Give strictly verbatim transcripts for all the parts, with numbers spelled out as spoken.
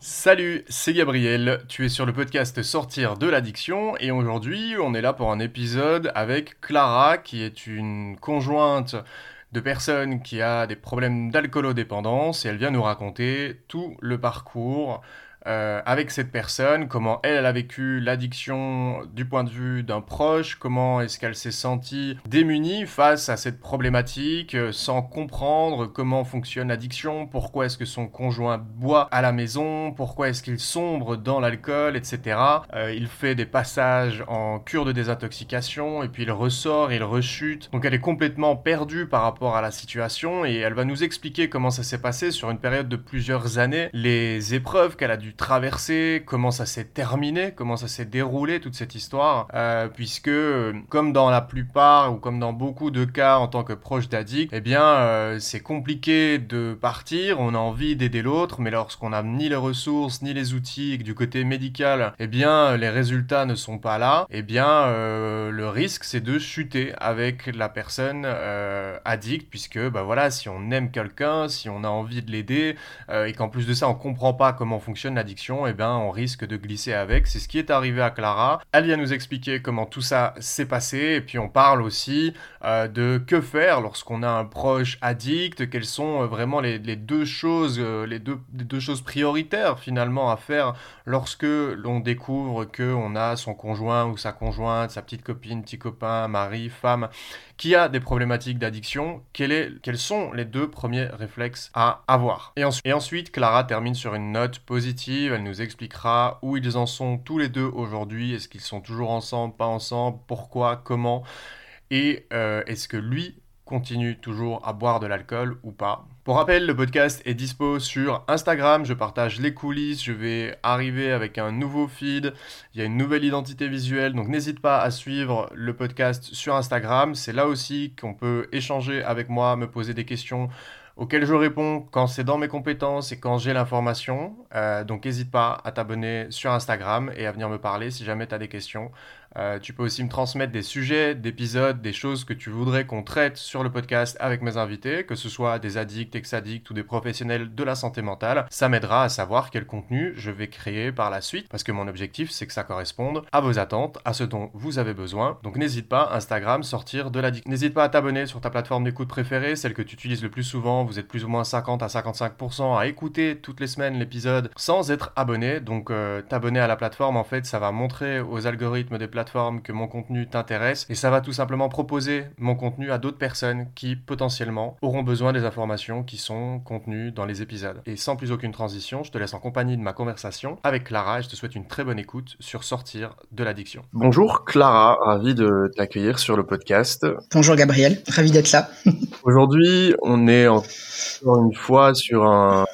Salut, c'est Gabriel, tu es sur le podcast Sortir de l'addiction et aujourd'hui on est là pour un épisode avec Clara qui est une conjointe de personnes qui a des problèmes d'alcoolodépendance et elle vient nous raconter tout le parcours euh, avec cette personne, comment elle, elle a vécu l'addiction du point de vue d'un proche, comment est-ce qu'elle s'est sentie démunie face à cette problématique euh, sans comprendre comment fonctionne l'addiction, pourquoi est-ce que son conjoint boit à la maison, pourquoi est-ce qu'il sombre dans l'alcool, et cetera. Euh, il fait des passages en cure de désintoxication et puis il ressort, il rechute. Donc elle est complètement perdue par rapport à la situation et elle va nous expliquer comment ça s'est passé sur une période de plusieurs années, les épreuves qu'elle a dû traverser, comment ça s'est terminé, comment ça s'est déroulé toute cette histoire, euh, puisque comme dans la plupart ou comme dans beaucoup de cas en tant que proche d'addict, eh bien euh, c'est compliqué de partir, on a envie d'aider l'autre, mais lorsqu'on n'a ni les ressources, ni les outils, et que du côté médical, eh bien les résultats ne sont pas là, eh bien euh, le risque c'est de chuter avec la personne euh, addict, puisque bah voilà, si on aime quelqu'un, si on a envie de l'aider, euh, et qu'en plus de ça on comprend pas comment fonctionne l'addiction, et eh ben on risque de glisser avec. C'est ce qui est arrivé à Clara. Elle vient nous expliquer comment tout ça s'est passé et puis on parle aussi euh, de que faire lorsqu'on a un proche addict, quelles sont euh, vraiment les, les deux choses euh, les, deux, les deux choses prioritaires finalement à faire lorsque l'on découvre qu'on a son conjoint ou sa conjointe, sa petite copine, petit copain, mari, femme qui a des problématiques d'addiction. Quel est, quels sont les deux premiers réflexes à avoir? Et, en, et ensuite Clara termine sur une note positive, elle nous expliquera où ils en sont tous les deux aujourd'hui, est-ce qu'ils sont toujours ensemble, pas ensemble, pourquoi, comment, et euh, est-ce que lui continue toujours à boire de l'alcool ou pas. Pour rappel, le podcast est dispo sur Instagram, je partage les coulisses, je vais arriver avec un nouveau feed, il y a une nouvelle identité visuelle, donc n'hésite pas à suivre le podcast sur Instagram, c'est là aussi qu'on peut échanger avec moi, me poser des questions auxquelles je réponds quand c'est dans mes compétences et quand j'ai l'information, euh, donc n'hésite pas à t'abonner sur Instagram et à venir me parler si jamais tu as des questions. Euh, tu peux aussi me transmettre des sujets, d'épisodes, des choses que tu voudrais qu'on traite sur le podcast avec mes invités, que ce soit des addicts, ex-addicts ou des professionnels de la santé mentale. Ça m'aidera à savoir quel contenu je vais créer par la suite, parce que mon objectif c'est que ça corresponde à vos attentes, à ce dont vous avez besoin. Donc n'hésite pas, Instagram, sortir de l'addiction. N'hésite pas à t'abonner sur ta plateforme d'écoute préférée, celle que tu utilises le plus souvent. Vous êtes plus ou moins cinquante à cinquante-cinq pour cent à écouter toutes les semaines l'épisode sans être abonné. Donc euh, t'abonner à la plateforme, en fait, ça va montrer aux algorithmes des plateformes que mon contenu t'intéresse et ça va tout simplement proposer mon contenu à d'autres personnes qui potentiellement auront besoin des informations qui sont contenues dans les épisodes. Et sans plus aucune transition, je te laisse en compagnie de ma conversation avec Clara et je te souhaite une très bonne écoute sur Sortir de l'addiction. Bonjour Clara, ravi de t'accueillir sur le podcast. Bonjour Gabriel, ravi d'être là. Aujourd'hui, on est encore une fois sur un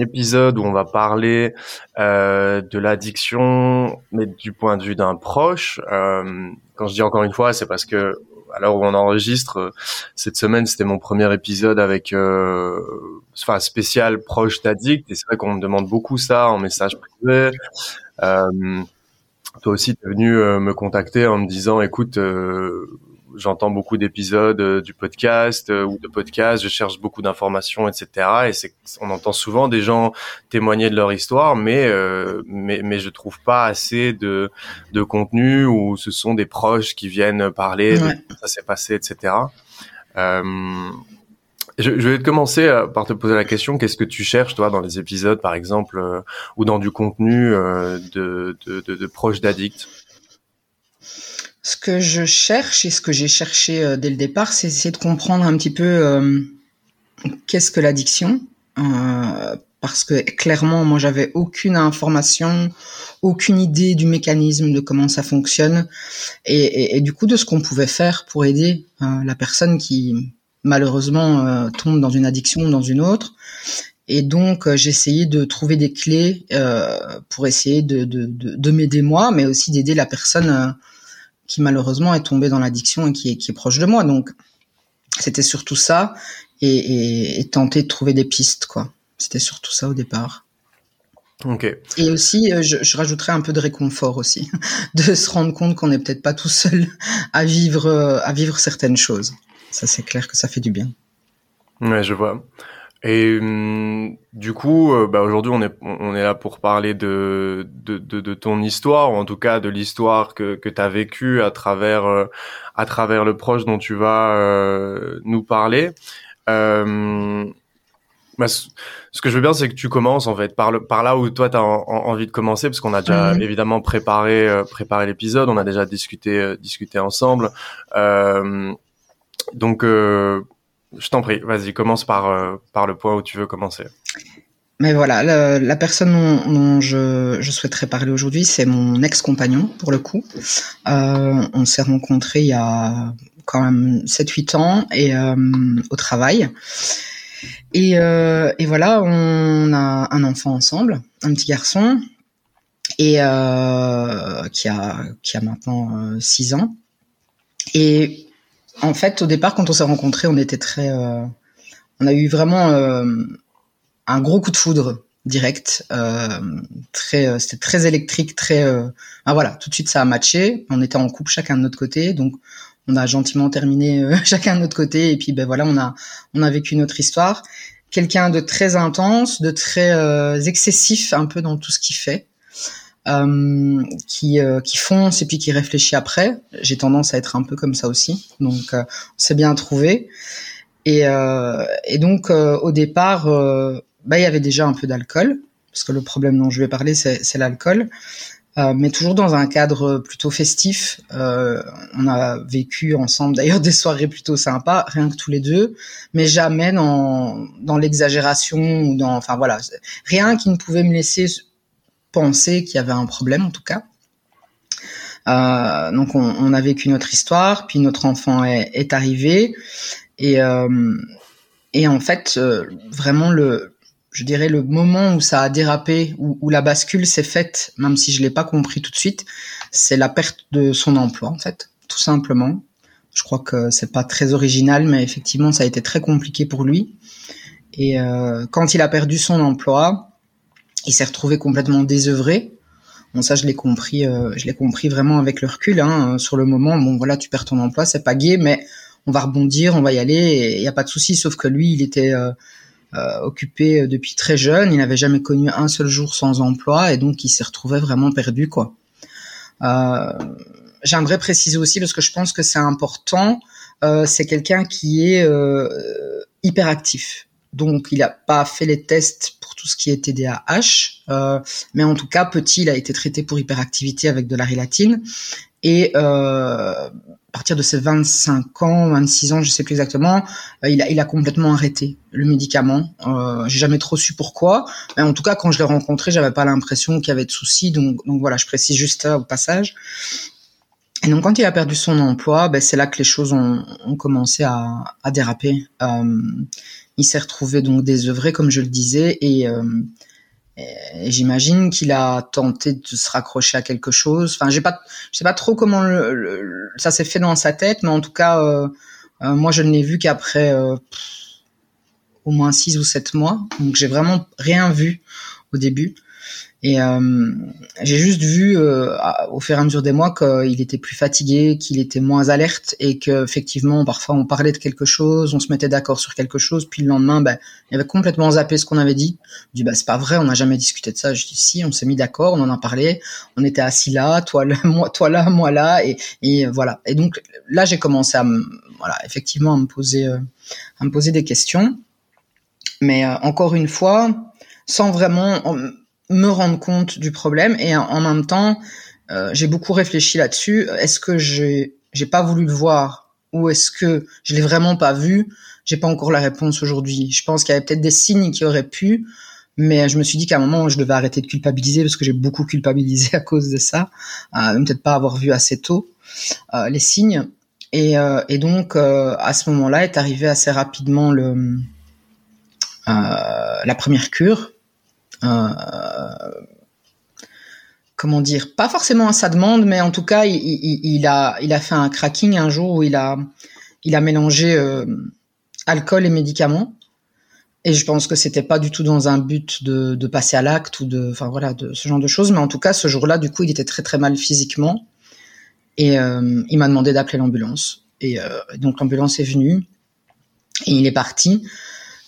épisode où on va parler euh, de l'addiction, mais du point de vue d'un proche. Euh, quand je dis encore une fois, c'est parce que à l'heure où on enregistre, cette semaine, c'était mon premier épisode avec, euh, enfin spécial proche d'addict. Et c'est vrai qu'on me demande beaucoup ça en message privé. Euh, toi aussi, t'es venu euh, me contacter en me disant, écoute. Euh, J'entends beaucoup d'épisodes euh, du podcast euh, ou de podcasts, je cherche beaucoup d'informations, et cetera. Et c'est, on entend souvent des gens témoigner de leur histoire, mais euh, mais, mais je trouve pas assez de de contenu où ce sont des proches qui viennent parler ouais. de ça s'est passé, et cetera. Euh, je, je vais commencer par te poser la question, qu'est-ce que tu cherches toi dans les épisodes, par exemple, euh, ou dans du contenu euh, de, de de de proches d'addicts? Ce que je cherche et ce que j'ai cherché euh, dès le départ, c'est essayer de comprendre un petit peu euh, qu'est-ce que l'addiction, euh, parce que clairement, moi, j'avais aucune information, aucune idée du mécanisme, de comment ça fonctionne, et, et, et du coup de ce qu'on pouvait faire pour aider euh, la personne qui, malheureusement, euh, tombe dans une addiction ou dans une autre. Et donc, euh, j'ai essayé de trouver des clés euh, pour essayer de, de, de, de m'aider moi, mais aussi d'aider la personne euh, qui malheureusement est tombé dans l'addiction et qui est, qui est proche de moi. Donc, c'était surtout ça et, et, et tenter de trouver des pistes, quoi. C'était surtout ça au départ. Ok. Et aussi, je, je rajouterais un peu de réconfort aussi, de se rendre compte qu'on n'est peut-être pas tout seul à vivre, à vivre certaines choses. Ça, c'est clair que ça fait du bien. Ouais, je vois. Et hum, du coup, euh, bah aujourd'hui, on est on est là pour parler de de de, de ton histoire, ou en tout cas de l'histoire que que t'as vécue à travers euh, à travers le proche dont tu vas euh, nous parler. Euh, bah, c- ce que je veux bien, c'est que tu commences en fait par le par là où toi t'as en, en, envie de commencer, parce qu'on a déjà mmh. évidemment préparé euh, préparé l'épisode, on a déjà discuté euh, discuté ensemble. Euh, donc euh, Je t'en prie, vas-y, commence par, euh, par le point où tu veux commencer. Mais voilà, le, la personne dont, dont je, je souhaiterais parler aujourd'hui, c'est mon ex-compagnon, pour le coup. Euh, on s'est rencontrés il y a quand même sept huit ans et, euh, au travail. Et, euh, et voilà, on a un enfant ensemble, un petit garçon, et, euh, qui a, qui a maintenant euh, six ans. Et... En fait, au départ, quand on s'est rencontrés, on était très, euh, on a eu vraiment euh, un gros coup de foudre direct. Euh, très, euh, c'était très électrique, très. Euh, ah voilà, tout de suite ça a matché. On était en couple chacun de notre côté, donc on a gentiment terminé euh, chacun de notre côté. Et puis ben voilà, on a, on a vécu notre histoire. Quelqu'un de très intense, de très euh, excessif, un peu dans tout ce qu'il fait. Euh, qui euh, qui fonce et puis qui réfléchit après. J'ai tendance à être un peu comme ça aussi, donc euh, on s'est bien trouvé. Et euh, et donc euh, au départ, euh, bah il y avait déjà un peu d'alcool, parce que le problème dont je vais parler c'est c'est l'alcool, euh, mais toujours dans un cadre plutôt festif. Euh, on a vécu ensemble d'ailleurs des soirées plutôt sympas, rien que tous les deux, mais jamais dans dans l'exagération ou dans, enfin voilà, rien qui ne pouvait me laisser penser qu'il y avait un problème, en tout cas. Euh, donc, on, on a vécu notre histoire, puis notre enfant est, est arrivé. Et, euh, et en fait, euh, vraiment, le, je dirais le moment où ça a dérapé, où, où la bascule s'est faite, même si je l'ai pas compris tout de suite, c'est la perte de son emploi, en fait, tout simplement. Je crois que c'est pas très original, mais effectivement, ça a été très compliqué pour lui. Et euh, quand il a perdu son emploi... Il s'est retrouvé complètement désœuvré. Bon, ça, je l'ai compris, euh, je l'ai compris vraiment avec le recul, hein, sur le moment. Bon, voilà, tu perds ton emploi, c'est pas gai, mais on va rebondir, on va y aller, il y a pas de souci. Sauf que lui, il était euh, euh, occupé depuis très jeune, il n'avait jamais connu un seul jour sans emploi, et donc il s'est retrouvé vraiment perdu, quoi. Euh, j'aimerais préciser aussi, parce que je pense que c'est important, euh, c'est quelqu'un qui est euh, hyperactif. Donc, il n'a pas fait les tests pour tout ce qui est T D A H, euh, mais en tout cas, petit, il a été traité pour hyperactivité avec de la rélatine. Et euh, à partir de ses vingt-cinq ans, vingt-six ans, je sais plus exactement, euh, il a, il a complètement arrêté le médicament. Euh, j'ai jamais trop su pourquoi, mais en tout cas, quand je l'ai rencontré, j'avais pas l'impression qu'il y avait de soucis. Donc, donc voilà, je précise juste ça au passage. Et donc, quand il a perdu son emploi, ben, c'est là que les choses ont, ont commencé à, à déraper. Euh, il s'est retrouvé donc désœuvré, comme je le disais, et, euh, et j'imagine qu'il a tenté de se raccrocher à quelque chose. Enfin, j'ai pas, je sais pas trop comment le, le, ça s'est fait dans sa tête, mais en tout cas, euh, euh, moi, je ne l'ai vu qu'après euh, pff, au moins six ou sept mois. Donc, j'ai vraiment rien vu au début. Et euh, j'ai juste vu euh, au fur et à mesure des mois qu'il était plus fatigué, qu'il était moins alerte, et qu'effectivement parfois on parlait de quelque chose, on se mettait d'accord sur quelque chose, puis le lendemain ben, il avait complètement zappé ce qu'on avait dit. Je dis bah ben, c'est pas vrai, on n'a jamais discuté de ça. Je dis si, on s'est mis d'accord, on en a parlé, on était assis là, toi là, moi, toi là, moi là, et, et voilà. Et donc là j'ai commencé à me, voilà effectivement à me poser euh, à me poser des questions, mais euh, encore une fois sans vraiment on, me rendre compte du problème. Et en même temps, euh, j'ai beaucoup réfléchi là-dessus. Est-ce que j'ai, j'ai pas voulu le voir, ou est-ce que je l'ai vraiment pas vu? J'ai pas encore la réponse aujourd'hui. Je pense qu'il y avait peut-être des signes qui auraient pu, mais je me suis dit qu'à un moment, je devais arrêter de culpabiliser, parce que j'ai beaucoup culpabilisé à cause de ça, euh, de peut-être pas avoir vu assez tôt euh, les signes. Et, euh, et donc, euh, à ce moment-là, est arrivé assez rapidement le, euh, la première cure. Euh, comment dire, pas forcément à sa demande, mais en tout cas, il, il, il a, il a fait un cracking un jour où il a, il a mélangé euh, alcool et médicaments. Et je pense que c'était pas du tout dans un but de, de passer à l'acte ou de, enfin voilà, de ce genre de choses. Mais en tout cas, ce jour-là, du coup, il était très très mal physiquement, et euh, il m'a demandé d'appeler l'ambulance. Et euh, donc l'ambulance est venue et il est parti.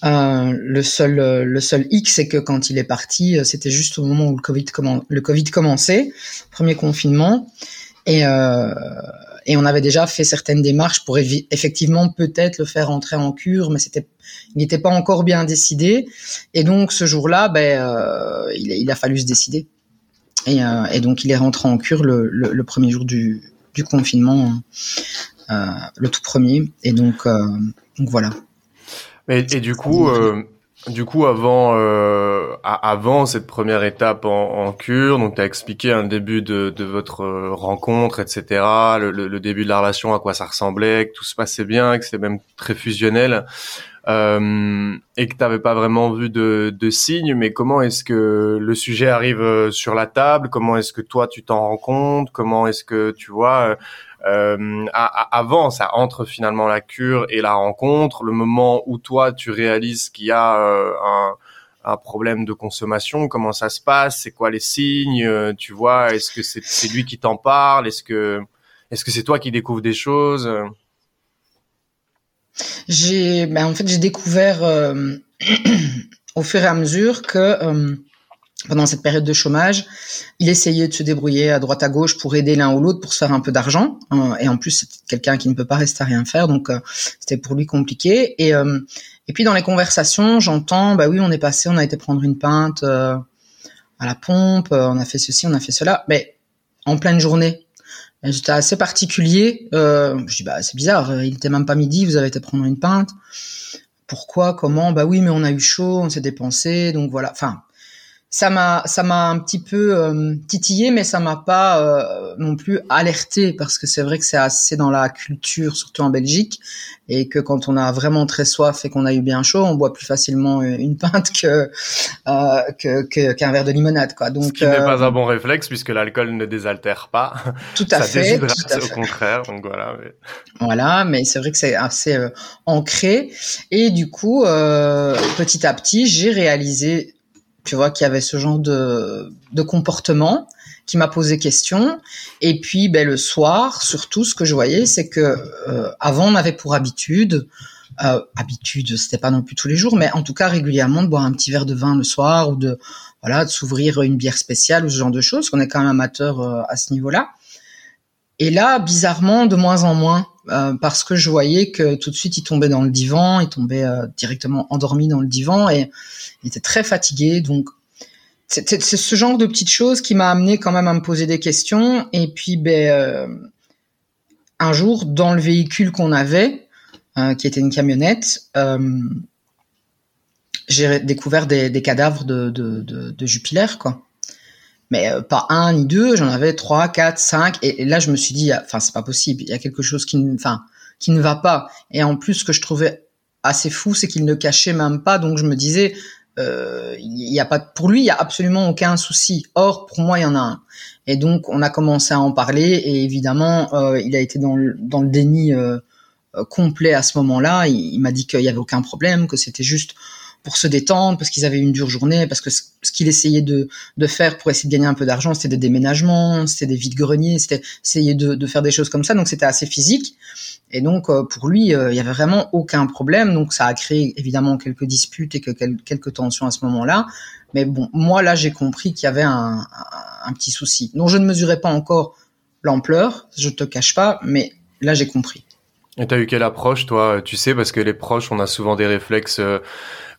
Euh, le seul euh, le seul hic, c'est que quand il est parti, euh, c'était juste au moment où le Covid commen- le Covid commençait, premier confinement, et euh, et on avait déjà fait certaines démarches pour évi- effectivement peut-être le faire entrer en cure, mais c'était il n'était pas encore bien décidé, et donc ce jour-là, ben euh, il, il a fallu se décider, et euh, et donc il est rentré en cure le le, le premier jour du du confinement, euh, le tout premier, et donc euh, donc voilà. Et, et du coup, euh, du coup, avant, euh, avant cette première étape en, en cure, donc t'as expliqué un début de, de votre rencontre, et cetera. Le, le, le début de la relation, à quoi ça ressemblait, que tout se passait bien, que c'était même très fusionnel, euh, et que t'avais pas vraiment vu de, de signes. Mais comment est-ce que le sujet arrive sur la table ? Comment est-ce que toi tu t'en rends compte ? Comment est-ce que tu vois ? Euh, à, à, avant, ça entre finalement la cure et la rencontre, le moment où toi tu réalises qu'il y a euh, un, un problème de consommation, comment ça se passe, c'est quoi les signes, euh, tu vois, est-ce que c'est, c'est lui qui t'en parle, est-ce que, est-ce que c'est toi qui découvres des choses? J'ai, ben en fait, j'ai découvert euh, au fur et à mesure que euh, pendant cette période de chômage, il essayait de se débrouiller à droite à gauche pour aider l'un ou l'autre pour se faire un peu d'argent. Euh, et en plus, c'est quelqu'un qui ne peut pas rester à rien faire, donc euh, c'était pour lui compliqué. Et, euh, et puis dans les conversations, j'entends, bah oui, on est passé, on a été prendre une pinte euh, à la pompe, euh, on a fait ceci, on a fait cela, mais en pleine journée. Et c'était assez particulier. Euh, je dis, bah c'est bizarre, il n'était même pas midi, vous avez été prendre une pinte. Pourquoi, comment ? Bah oui, mais on a eu chaud, on s'est dépensé, donc voilà. Enfin. Ça m'a, ça m'a un petit peu euh, titillé, mais ça m'a pas euh, non plus alerté, parce que c'est vrai que c'est assez dans la culture, surtout en Belgique, et que quand on a vraiment très soif et qu'on a eu bien chaud, on boit plus facilement une pinte que euh, que, que qu'un verre de limonade, quoi. Donc, ce qui euh, n'est pas un bon réflexe, puisque l'alcool ne désaltère pas. Tout à ça fait. Ça déshydrate, tout à fait. Au contraire. Donc voilà. Mais... Voilà, mais c'est vrai que c'est assez euh, ancré, et du coup, euh, petit à petit, j'ai réalisé. Tu vois qu'il y avait ce genre de, de comportement qui m'a posé question. Et puis, ben le soir, surtout, ce que je voyais, c'est que euh, avant, on avait pour habitude, euh, habitude, c'était pas non plus tous les jours, mais en tout cas régulièrement de boire un petit verre de vin le soir, ou de voilà, de s'ouvrir une bière spéciale, ou ce genre de choses. On est quand même amateur euh, à ce niveau-là. Et là, bizarrement, de moins en moins, euh, parce que je voyais que tout de suite, il tombait dans le divan, il tombait euh, directement endormi dans le divan, et il était très fatigué. Donc, c'est, c'est, c'est ce genre de petites choses qui m'a amené quand même à me poser des questions. Et puis, ben, euh, un jour, dans le véhicule qu'on avait, euh, qui était une camionnette, euh, j'ai découvert des, des cadavres de, de, de, de jupilaires, quoi. Mais pas un ni deux, j'en avais trois, quatre, cinq. Et là, je me suis dit, enfin, c'est pas possible. Il y a quelque chose qui, enfin, qui ne va pas. Et en plus, ce que je trouvais assez fou, c'est qu'il ne cachait même pas. Donc, je me disais, euh, il y a pas, pour lui, il y a absolument aucun souci. Or, pour moi, il y en a un. Et donc, on a commencé à en parler. Et évidemment, euh, il a été dans le, dans le déni euh, complet à ce moment-là. Il, il m'a dit qu'il y avait aucun problème, que c'était juste pour se détendre, parce qu'ils avaient eu une dure journée, parce que ce qu'il essayait de, de faire pour essayer de gagner un peu d'argent, c'était des déménagements, c'était des vides-greniers, c'était essayer de, de faire des choses comme ça, donc c'était assez physique. Et donc, pour lui, il y avait vraiment aucun problème, donc ça a créé évidemment quelques disputes et que, quelques tensions à ce moment-là. Mais bon, moi, là, j'ai compris qu'il y avait un, un petit souci. Donc, je ne mesurais pas encore l'ampleur, je te cache pas, mais là, j'ai compris. Et t'as eu quelle approche, toi? Tu sais, parce que les proches, on a souvent des réflexes... Euh...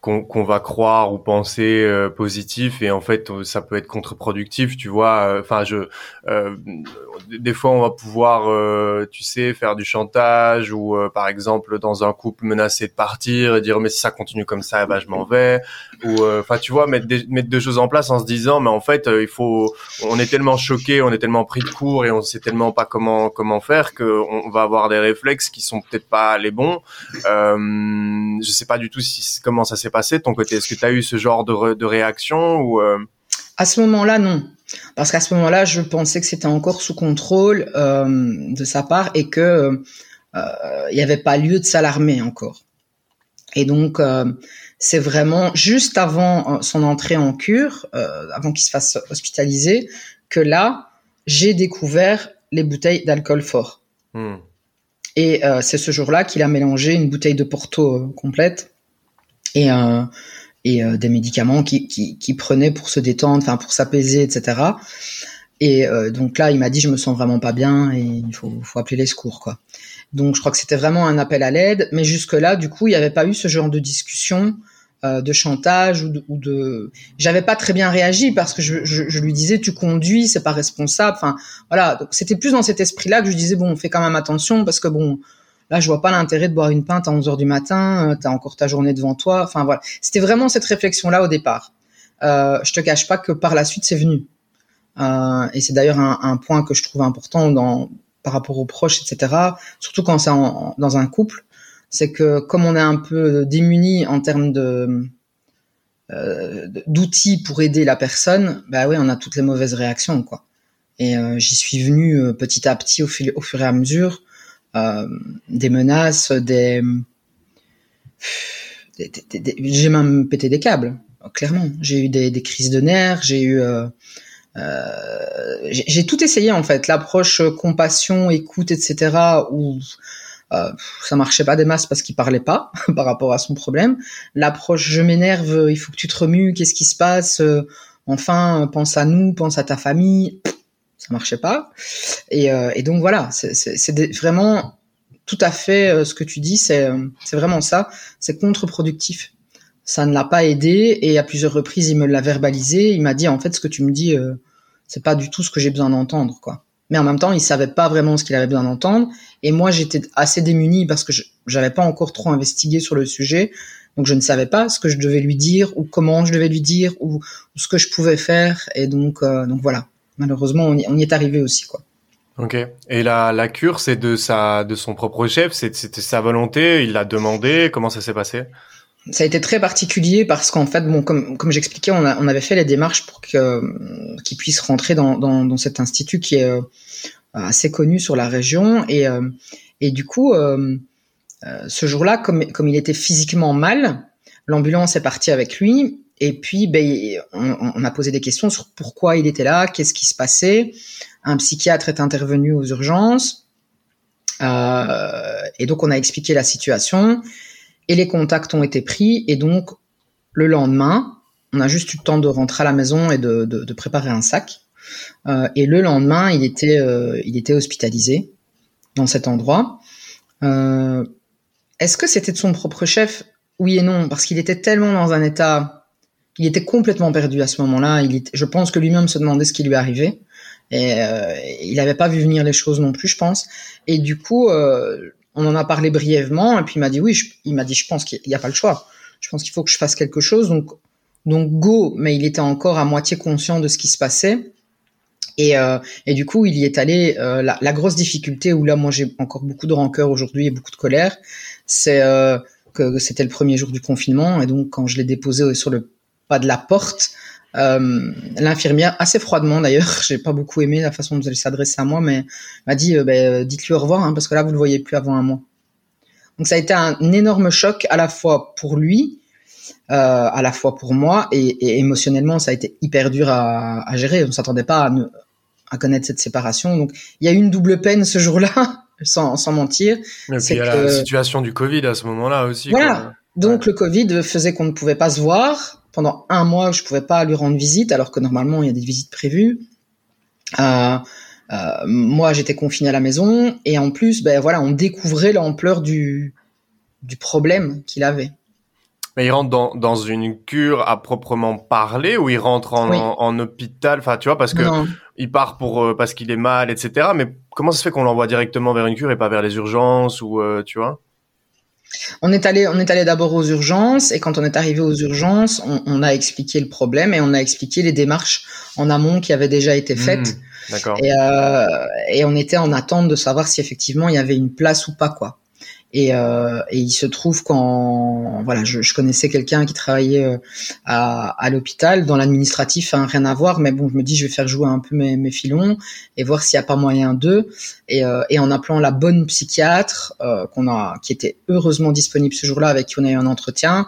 Qu'on, qu'on va croire ou penser euh, positif, et en fait ça peut être contre-productif, tu vois. Enfin euh, je euh, des fois on va pouvoir euh, tu sais faire du chantage, ou euh, par exemple dans un couple menacer de partir et dire mais si ça continue comme ça, eh ben je m'en vais, ou enfin euh, tu vois mettre des, mettre deux choses en place en se disant mais en fait euh, il faut, on est tellement choqué, on est tellement pris de court, et on sait tellement pas comment comment faire que on va avoir des réflexes qui sont peut-être pas les bons. Euh, je sais pas du tout si comment ça s'est passé de ton côté. Est-ce que tu as eu ce genre de, re- de réaction ou euh... À ce moment-là, non. Parce qu'à ce moment-là, je pensais que c'était encore sous contrôle euh, de sa part, et que il euh, n'y avait pas lieu de s'alarmer encore. Et donc, euh, c'est vraiment juste avant euh, son entrée en cure, euh, avant qu'il se fasse hospitaliser, que là, j'ai découvert les bouteilles d'alcool fort. Mmh. Et euh, c'est ce jour-là qu'il a mélangé une bouteille de Porto euh, complète et, euh, et euh, des médicaments qu'il qui, qui prenait pour se détendre, enfin pour s'apaiser, et cetera. Et euh, donc là, il m'a dit, je me sens vraiment pas bien et il faut, faut appeler les secours, quoi. Donc je crois que c'était vraiment un appel à l'aide, mais jusque-là, du coup, il n'y avait pas eu ce genre de discussion, euh, de chantage ou de, ou de... J'avais pas très bien réagi parce que je, je, je lui disais, tu conduis, c'est pas responsable. Enfin, voilà. Donc c'était plus dans cet esprit-là que je disais, bon, fais quand même attention parce que bon, là, je vois pas l'intérêt de boire une pinte à onze heures du matin, euh, t'as encore ta journée devant toi. Enfin voilà. C'était vraiment cette réflexion-là au départ. Euh, je te cache pas que par la suite, c'est venu. Euh, et c'est d'ailleurs un, un point que je trouve important dans par rapport aux proches, et cetera, surtout quand c'est en, en, dans un couple, c'est que comme on est un peu démuni en termes de, euh, d'outils pour aider la personne, bah oui, on a toutes les mauvaises réactions, quoi. Et euh, j'y suis venue euh, petit à petit, au, fil, au fur et à mesure, euh, des menaces, des, des, des, des... J'ai même pété des câbles, clairement. J'ai eu des, des crises de nerfs, j'ai eu... Euh, Euh, j'ai, j'ai tout essayé en fait, l'approche euh, compassion, écoute, et cetera. Où euh, ça marchait pas des masses parce qu'il parlait pas par rapport à son problème. L'approche je m'énerve, il faut que tu te remues, qu'est-ce qui se passe, euh, enfin pense à nous, pense à ta famille. Ça marchait pas. Et, euh, et donc voilà, c'est, c'est, c'est des, vraiment tout à fait euh, ce que tu dis, c'est, c'est vraiment ça, c'est contre-productif. Ça ne l'a pas aidé et à plusieurs reprises il me l'a verbalisé, il m'a dit en fait ce que tu me dis euh, c'est pas du tout ce que j'ai besoin d'entendre, quoi. Mais en même temps il savait pas vraiment ce qu'il avait besoin d'entendre et moi j'étais assez démunie parce que je, j'avais pas encore trop investigué sur le sujet, donc je ne savais pas ce que je devais lui dire ou comment je devais lui dire ou, ou ce que je pouvais faire et donc euh, donc voilà, malheureusement on y, on y est arrivé aussi, quoi. Ok. Et la la cure c'est de sa de son propre chef, c'est, c'était sa volonté, il l'a demandé, comment ça s'est passé? Ça a été très particulier parce qu'en fait, bon, comme comme j'expliquais, on, a, on avait fait les démarches pour que qu'ils puissent rentrer dans, dans dans cet institut qui est euh, assez connu sur la région et euh, et du coup, euh, euh, ce jour-là, comme comme il était physiquement mal, l'ambulance est partie avec lui et puis ben on, on a posé des questions sur pourquoi il était là, qu'est-ce qui se passait. Un psychiatre est intervenu aux urgences euh, et donc on a expliqué la situation. Et les contacts ont été pris, et donc le lendemain, on a juste eu le temps de rentrer à la maison et de, de, de préparer un sac. Euh, et le lendemain, il était, euh, il était hospitalisé dans cet endroit. Euh, est-ce que c'était de son propre chef? Oui et non, parce qu'il était tellement dans un état, il était complètement perdu à ce moment-là. Il était, je pense que lui-même se demandait ce qui lui arrivait, et euh, il n'avait pas vu venir les choses non plus, je pense. Et du coup. Euh, On en a parlé brièvement et puis il m'a dit oui, je, il m'a dit je pense qu'il n'y a pas le choix. Je pense qu'il faut que je fasse quelque chose. Donc donc go, mais il était encore à moitié conscient de ce qui se passait et euh, et du coup il y est allé. Euh, la, la grosse difficulté où là moi j'ai encore beaucoup de rancœur aujourd'hui et beaucoup de colère, c'est euh, que c'était le premier jour du confinement et donc quand je l'ai déposé sur le pas de la porte, euh, l'infirmière assez froidement d'ailleurs, j'ai pas beaucoup aimé la façon dont elle s'adressait à moi, mais m'a dit euh, ben, dites-lui au revoir hein, parce que là vous le voyez plus avant un mois. Donc ça a été un énorme choc à la fois pour lui, euh, à la fois pour moi et, et émotionnellement ça a été hyper dur à, à gérer. On s'attendait pas à, ne, à connaître cette séparation, donc il y a eu une double peine ce jour-là, sans, sans mentir. Mais puis il y a que... la situation du Covid à ce moment-là aussi. Voilà. Quoi. Donc ouais. Le Covid faisait qu'on ne pouvait pas se voir. Pendant un mois, je pouvais pas lui rendre visite, alors que normalement, il y a des visites prévues. Euh, euh, moi, j'étais confinée à la maison, et en plus, ben voilà, on découvrait l'ampleur du du problème qu'il avait. Mais il rentre dans dans une cure à proprement parler, ou il rentre en, oui. en, en hôpital, enfin, tu vois, parce que non. Il part pour euh, parce qu'il est mal, et cetera. Mais comment ça se fait qu'on l'envoie directement vers une cure et pas vers les urgences ou euh, tu vois? On est allé, on est allé d'abord aux urgences et quand on est arrivé aux urgences, on, on a expliqué le problème et on a expliqué les démarches en amont qui avaient déjà été faites. Mmh, d'accord. Et, euh, et on était en attente de savoir si effectivement il y avait une place ou pas, quoi. Et, euh, et il se trouve qu'en voilà, je, je connaissais quelqu'un qui travaillait à, à l'hôpital dans l'administratif, hein, rien à voir, mais bon, je me dis je vais faire jouer un peu mes, mes filons et voir s'il n'y a pas moyen d'eux. Et, euh, et en appelant la bonne psychiatre euh, qu'on a, qui était heureusement disponible ce jour-là, avec qui on a eu un entretien,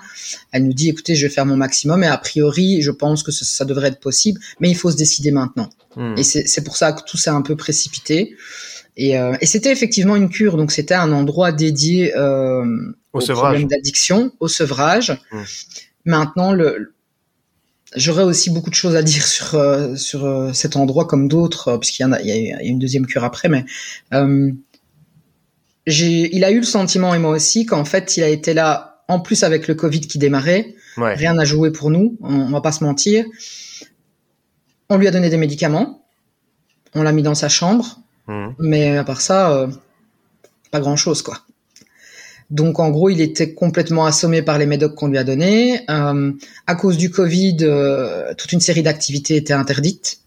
elle nous dit écoutez, je vais faire mon maximum et a priori, je pense que ce, ça devrait être possible, mais il faut se décider maintenant. Mmh. Et c'est, c'est pour ça que tout s'est un peu précipité. Et, euh, et c'était effectivement une cure, donc c'était un endroit dédié euh, au, au problème d'addiction, au sevrage. Mmh. Maintenant, le, j'aurais aussi beaucoup de choses à dire sur, euh, sur euh, cet endroit comme d'autres, euh, puisqu'il y en a, il y a, il y a une deuxième cure après, mais euh, j'ai, il a eu le sentiment, et moi aussi, qu'en fait, il a été là, en plus avec le Covid qui démarrait, ouais. Rien à jouer pour nous, on, on va pas se mentir. On lui a donné des médicaments, on l'a mis dans sa chambre, mmh. mais à part ça, euh, pas grand-chose, quoi. Donc, en gros, il était complètement assommé par les médocs qu'on lui a donnés. Euh, à cause du Covid, euh, toute une série d'activités étaient interdites.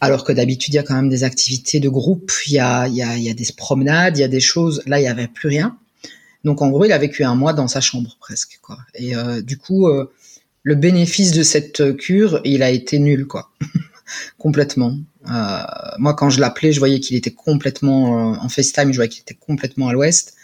Alors que d'habitude, il y a quand même des activités de groupe, il y a, il y a, il y a des promenades, il y a des choses. Là, il n'y avait plus rien. Donc, en gros, il a vécu un mois dans sa chambre, presque, quoi. Et euh, du coup, euh, le bénéfice de cette cure, il a été nul, quoi. Complètement. Euh, moi, quand je l'appelais, je voyais qu'il était complètement... Euh, en FaceTime, je voyais qu'il était complètement à l'ouest.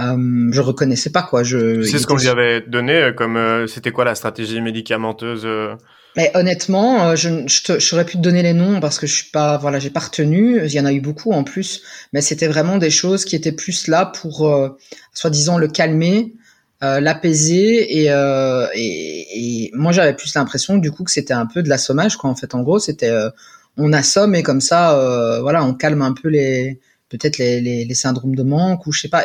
Euh, je reconnaissais pas, quoi. Je, c'est ce qu'on lui avait donné, comme euh, c'était quoi la stratégie médicamenteuse euh... Mais honnêtement, euh, je, je, te, je saurais plus te donner les noms parce que je suis pas, voilà, j'ai pas retenu. Il y en a eu beaucoup en plus, mais c'était vraiment des choses qui étaient plus là pour, euh, soi-disant, le calmer, euh, l'apaiser, et, euh, et, et moi j'avais plus l'impression du coup que c'était un peu de l'assommage, quoi. En fait, en gros, c'était, euh, on assomme et comme ça, euh, voilà, on calme un peu les. Peut-être les, les, les syndromes de manque ou je sais pas.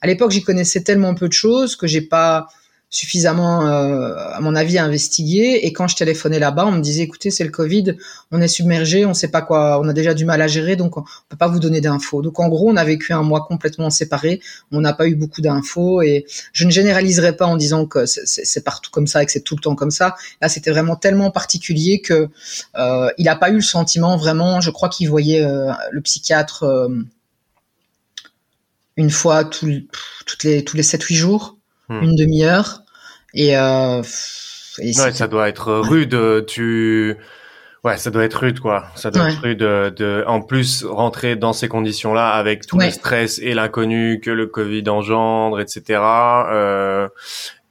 À l'époque, j'y connaissais tellement peu de choses que j'ai pas suffisamment, euh, à mon avis, investigué. Et quand je téléphonais là-bas, on me disait, écoutez, c'est le Covid, on est submergé, on sait pas quoi, on a déjà du mal à gérer, donc on peut pas vous donner d'infos. Donc en gros, on a vécu un mois complètement séparé, on n'a pas eu beaucoup d'infos et je ne généraliserai pas en disant que c'est, c'est, c'est partout comme ça et que c'est tout le temps comme ça. Là, c'était vraiment tellement particulier que euh, il a pas eu le sentiment vraiment. Je crois qu'il voyait euh, le psychiatre. Euh, une fois tout, toutes les, tous les sept huit jours, hmm. une demi-heure. Et, euh, et ouais, ça doit être rude. Ouais. Tu... ouais, ça doit être rude, quoi. Ça doit ouais. être rude de, en plus, rentrer dans ces conditions-là avec tout ouais. le stress et l'inconnu que le Covid engendre, et cetera. Euh,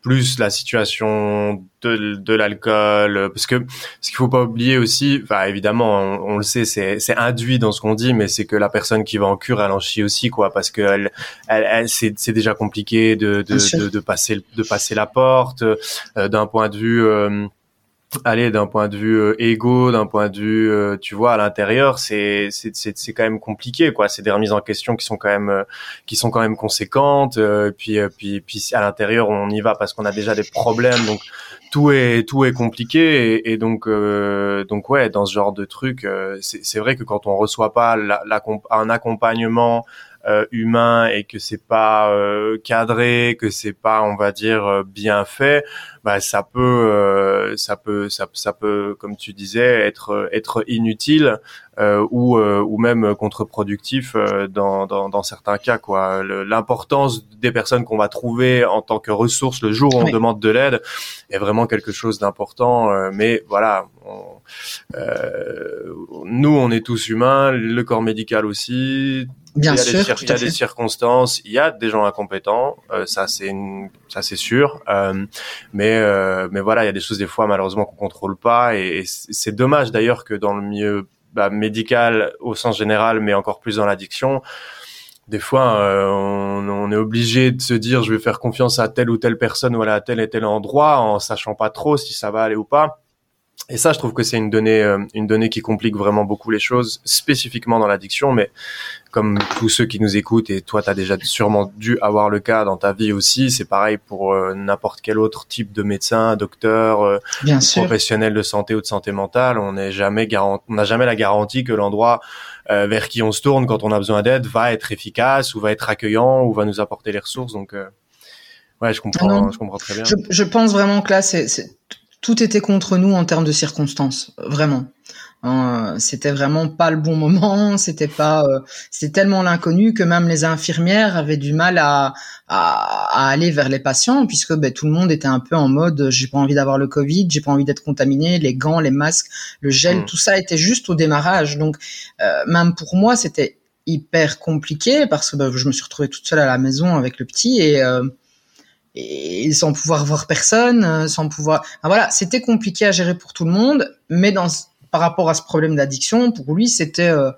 plus la situation de, de l'alcool. Parce que ce qu'il faut pas oublier aussi, enfin, évidemment, on, on le sait, c'est, c'est induit dans ce qu'on dit, mais c'est que la personne qui va en cure, elle en chie aussi, quoi, parce que elle, elle, elle c'est, c'est déjà compliqué de, de, de, de passer, de passer la porte, euh, d'un point de vue, euh, allez, d'un point de vue euh, égo, d'un point de vue, euh, tu vois, à l'intérieur, c'est, c'est, c'est, c'est quand même compliqué, quoi. C'est des remises en question qui sont quand même, euh, qui sont quand même conséquentes. Euh, puis, euh, puis, puis, à l'intérieur, on y va parce qu'on a déjà des problèmes. Donc, tout est, tout est compliqué. Et, et donc, euh, donc ouais, dans ce genre de truc, euh, c'est, c'est vrai que quand on reçoit pas la, la, un accompagnement euh, humain et que c'est pas euh, cadré, que c'est pas, on va dire, bien fait. Bah, ça peut, euh, ça peut, ça, ça peut, comme tu disais, être, être inutile euh, ou, euh, ou même contre-productif euh, dans, dans, dans certains cas, quoi. Le, l'importance des personnes qu'on va trouver en tant que ressources le jour où on oui. demande de l'aide est vraiment quelque chose d'important. Euh, mais voilà, on, euh, nous, on est tous humains, le corps médical aussi. Bien sûr. Il y a, sûr, des, cir- il y a des circonstances, il y a des gens incompétents, euh, ça c'est, une, ça c'est sûr. Euh, mais Mais, euh, mais voilà, il y a des choses des fois malheureusement qu'on contrôle pas et, et c'est dommage d'ailleurs que dans le milieu bah, médical au sens général, mais encore plus dans l'addiction, des fois euh, on, on est obligé de se dire je vais faire confiance à telle ou telle personne ou à tel et tel endroit en sachant pas trop si ça va aller ou pas. Et ça, je trouve que c'est une donnée, euh, une donnée qui complique vraiment beaucoup les choses, spécifiquement dans l'addiction, mais comme tous ceux qui nous écoutent, et toi, t'as déjà sûrement dû avoir le cas dans ta vie aussi, c'est pareil pour euh, n'importe quel autre type de médecin, docteur, euh, professionnel de santé ou de santé mentale, on n'est jamais garant, on n'a jamais la garantie que l'endroit euh, vers qui on se tourne quand on a besoin d'aide va être efficace ou va être accueillant ou va nous apporter les ressources, donc, euh, ouais, je comprends, non. je comprends très bien. Je, je pense vraiment que là, c'est, c'est... tout était contre nous en termes de circonstances, vraiment. Euh, c'était vraiment pas le bon moment, c'était pas, euh, c'était tellement l'inconnu que même les infirmières avaient du mal à, à, à aller vers les patients puisque ben, tout le monde était un peu en mode j'ai pas envie d'avoir le Covid, j'ai pas envie d'être contaminé, les gants, les masques, le gel, mmh. tout ça était juste au démarrage. Donc euh, même pour moi c'était hyper compliqué parce que ben, je me suis retrouvée toute seule à la maison avec le petit et euh, et sans pouvoir voir personne, sans pouvoir... Ah, voilà, c'était compliqué à gérer pour tout le monde, mais dans, par rapport à ce problème d'addiction, pour lui, c'était euh,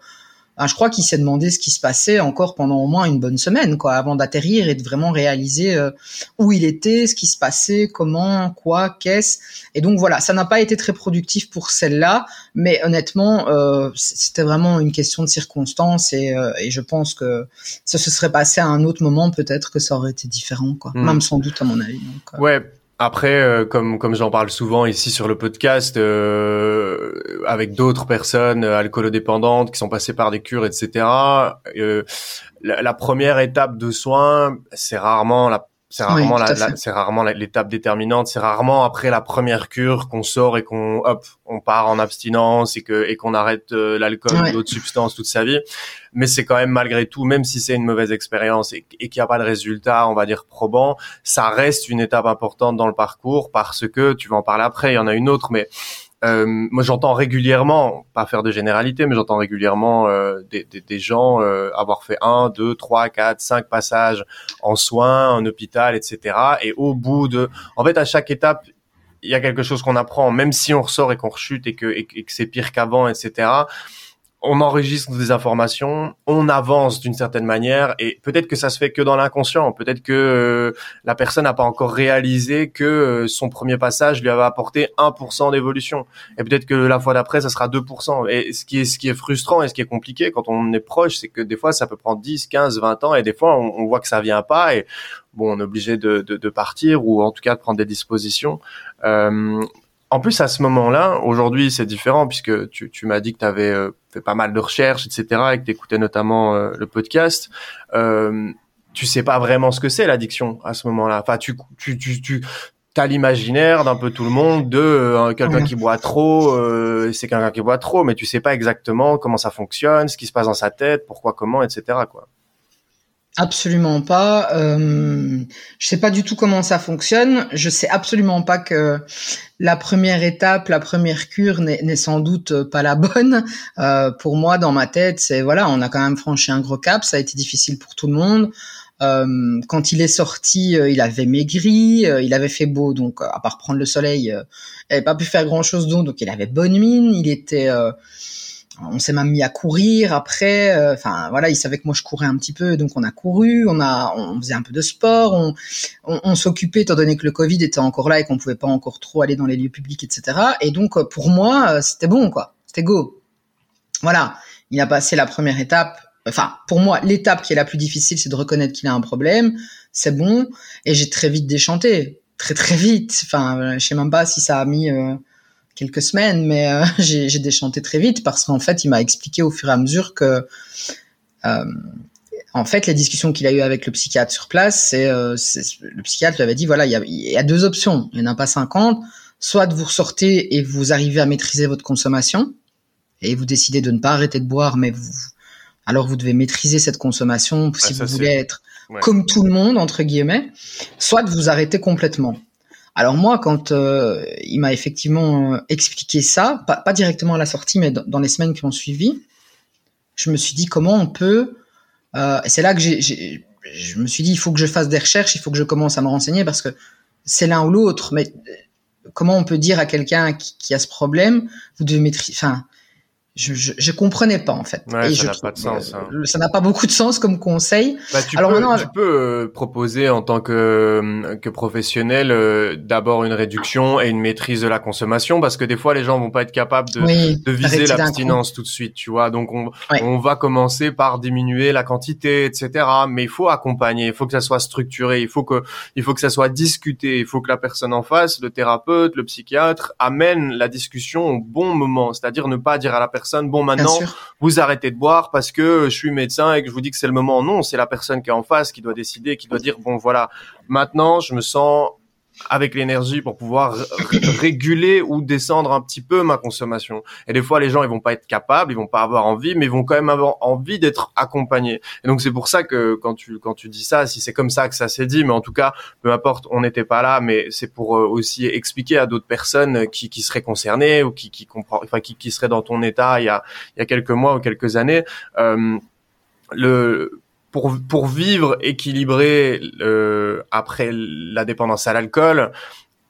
Ah, je crois qu'il s'est demandé ce qui se passait encore pendant au moins une bonne semaine, quoi, avant d'atterrir et de vraiment réaliser euh, où il était, ce qui se passait, comment, quoi, qu'est-ce. Et donc voilà, ça n'a pas été très productif pour celle-là, mais honnêtement, euh, c'était vraiment une question de circonstances et, euh, et je pense que ça se serait passé à un autre moment, peut-être que ça aurait été différent, quoi. Mmh. Même sans doute à mon avis. Donc, euh... Ouais. Après, euh, comme comme j'en parle souvent ici sur le podcast, euh, avec d'autres personnes euh, alcoolodépendantes qui sont passées par des cures, et cetera. Euh, la, la première étape de soins, c'est rarement la, c'est rarement oui, la, la c'est rarement la, l'étape déterminante. C'est rarement après la première cure qu'on sort et qu'on hop, on part en abstinence et que et qu'on arrête euh, l'alcool ouais. ou d'autres substances toute sa vie. Mais c'est quand même malgré tout, même si c'est une mauvaise expérience et, et qu'il n'y a pas de résultat, on va dire probant, ça reste une étape importante dans le parcours parce que, tu vas en parler après, il y en a une autre, mais euh, moi j'entends régulièrement, pas faire de généralité, mais j'entends régulièrement euh, des, des, des gens euh, avoir fait un, deux, trois, quatre, cinq passages en soins, en hôpital, et cetera. Et au bout de... En fait, à chaque étape, il y a quelque chose qu'on apprend, même si on ressort et qu'on rechute et que, et, et que c'est pire qu'avant, et cetera, on enregistre des informations, on avance d'une certaine manière et peut-être que ça se fait que dans l'inconscient, peut-être que euh, la personne n'a pas encore réalisé que euh, son premier passage lui avait apporté un pour cent d'évolution et peut-être que la fois d'après ça sera deux pour cent et ce qui est ce qui est frustrant et ce qui est compliqué quand on est proche, c'est que des fois ça peut prendre dix, quinze, vingt ans et des fois on, on voit que ça vient pas et bon, on est obligé de, de de partir ou en tout cas de prendre des dispositions. Euh En plus, à ce moment-là, aujourd'hui, c'est différent puisque tu, tu m'as dit que tu avais euh, fait pas mal de recherches, et cetera, et que tu écoutais notamment euh, le podcast. Euh, tu sais pas vraiment ce que c'est l'addiction à ce moment-là. Enfin, tu, tu, tu, tu as l'imaginaire d'un peu tout le monde de euh, quelqu'un qui boit trop, euh, c'est quelqu'un qui boit trop, mais tu sais pas exactement comment ça fonctionne, ce qui se passe dans sa tête, pourquoi, comment, et cetera, quoi. Absolument pas. Euh, je sais pas du tout comment ça fonctionne. Je sais absolument pas que la première étape, la première cure n'est, n'est sans doute pas la bonne. Euh, pour moi, dans ma tête, c'est voilà, on a quand même franchi un gros cap. Ça a été difficile pour tout le monde. Euh, quand il est sorti, euh, il avait maigri, euh, il avait fait beau, donc euh, à part prendre le soleil, euh, il n'avait pas pu faire grand chose d'autre. Donc il avait bonne mine. Il était euh, On s'est même mis à courir après. Euh, enfin voilà, il savait que moi je courais un petit peu, donc on a couru, on a, on faisait un peu de sport, on, on, on s'occupait étant donné que le Covid était encore là et qu'on pouvait pas encore trop aller dans les lieux publics, et cetera. Et donc pour moi, c'était bon quoi, c'était go. Voilà, il a passé la première étape. Enfin pour moi, l'étape qui est la plus difficile, c'est de reconnaître qu'il a un problème. C'est bon, et j'ai très vite déchanté, très très vite. Enfin, je sais même pas si ça a mis. Euh, quelques semaines, mais euh, j'ai, j'ai déchanté très vite parce qu'en fait, il m'a expliqué au fur et à mesure que euh, en fait, les discussions qu'il a eues avec le psychiatre sur place, c'est, euh, c'est le psychiatre lui avait dit, voilà, il y a, il y a deux options, il n'y en a pas cinquante, soit vous ressortez et vous arrivez à maîtriser votre consommation et vous décidez de ne pas arrêter de boire, mais vous, alors vous devez maîtriser cette consommation si ah, ça, vous voulez c'est... être ouais. comme tout le monde, entre guillemets, soit vous arrêtez complètement. Alors moi, quand euh, il m'a effectivement euh, expliqué ça, pas, pas directement à la sortie, mais dans, dans les semaines qui ont suivi, je me suis dit comment on peut... Euh, et c'est là que j'ai, j'ai, je me suis dit, il faut que je fasse des recherches, il faut que je commence à me renseigner, parce que c'est l'un ou l'autre, mais comment on peut dire à quelqu'un qui, qui a ce problème, vous devez maîtriser... Enfin, je, je, je comprenais pas, en fait. Ouais, et ça je, n'a pas de sens. Hein. Ça n'a pas beaucoup de sens comme conseil. Bah, tu, Alors, peux, non, tu peux proposer en tant que, que professionnel euh, d'abord une réduction et une maîtrise de la consommation parce que des fois, les gens vont pas être capables de, oui, de viser l'abstinence tout de suite, tu vois. Donc, on, ouais. on va commencer par diminuer la quantité, et cetera. Mais il faut accompagner, il faut que ça soit structuré, il faut que, il faut que ça soit discuté, il faut que la personne en face, le thérapeute, le psychiatre, amène la discussion au bon moment. C'est-à-dire ne pas dire à la personne bon, maintenant, vous arrêtez de boire parce que je suis médecin et que je vous dis que c'est le moment. Non, c'est la personne qui est en face qui doit décider, qui doit dire, bon, voilà, maintenant, je me sens avec l'énergie pour pouvoir réguler ou descendre un petit peu ma consommation. Et des fois, les gens, ils vont pas être capables, ils vont pas avoir envie, mais ils vont quand même avoir envie d'être accompagnés. Et donc, c'est pour ça que quand tu, quand tu dis ça, si c'est comme ça que ça s'est dit, mais en tout cas, peu importe, on n'était pas là, mais c'est pour euh, aussi expliquer à d'autres personnes qui, qui seraient concernées ou qui, qui comprend, enfin, qui, qui seraient dans ton état il y a, il y a quelques mois ou quelques années, euh, le, Pour, pour vivre équilibré euh, après la dépendance à l'alcool,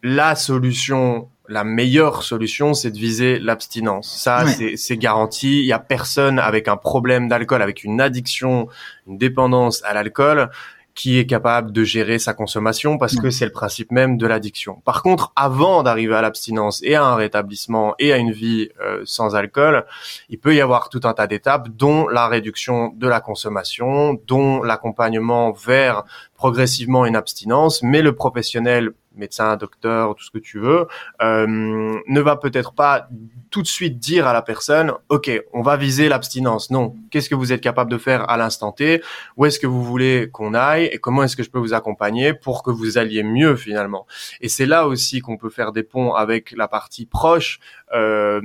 la solution, la meilleure solution, c'est de viser l'abstinence. Ça, ouais. c'est, c'est garanti. Il n'y a personne avec un problème d'alcool, avec une addiction, une dépendance à l'alcool, qui est capable de gérer sa consommation, parce ouais. que c'est le principe même de l'addiction. Par contre, avant d'arriver à l'abstinence et à un rétablissement et à une vie euh, sans alcool, il peut y avoir tout un tas d'étapes, dont la réduction de la consommation, dont l'accompagnement vers progressivement une abstinence, mais le professionnel, médecin, docteur, tout ce que tu veux, euh, ne va peut-être pas tout de suite dire à la personne « Ok, on va viser l'abstinence. » Non. Qu'est-ce que vous êtes capable de faire à l'instant T? Où est-ce que vous voulez qu'on aille? Et comment est-ce que je peux vous accompagner pour que vous alliez mieux finalement? Et c'est là aussi qu'on peut faire des ponts avec la partie proche. Euh,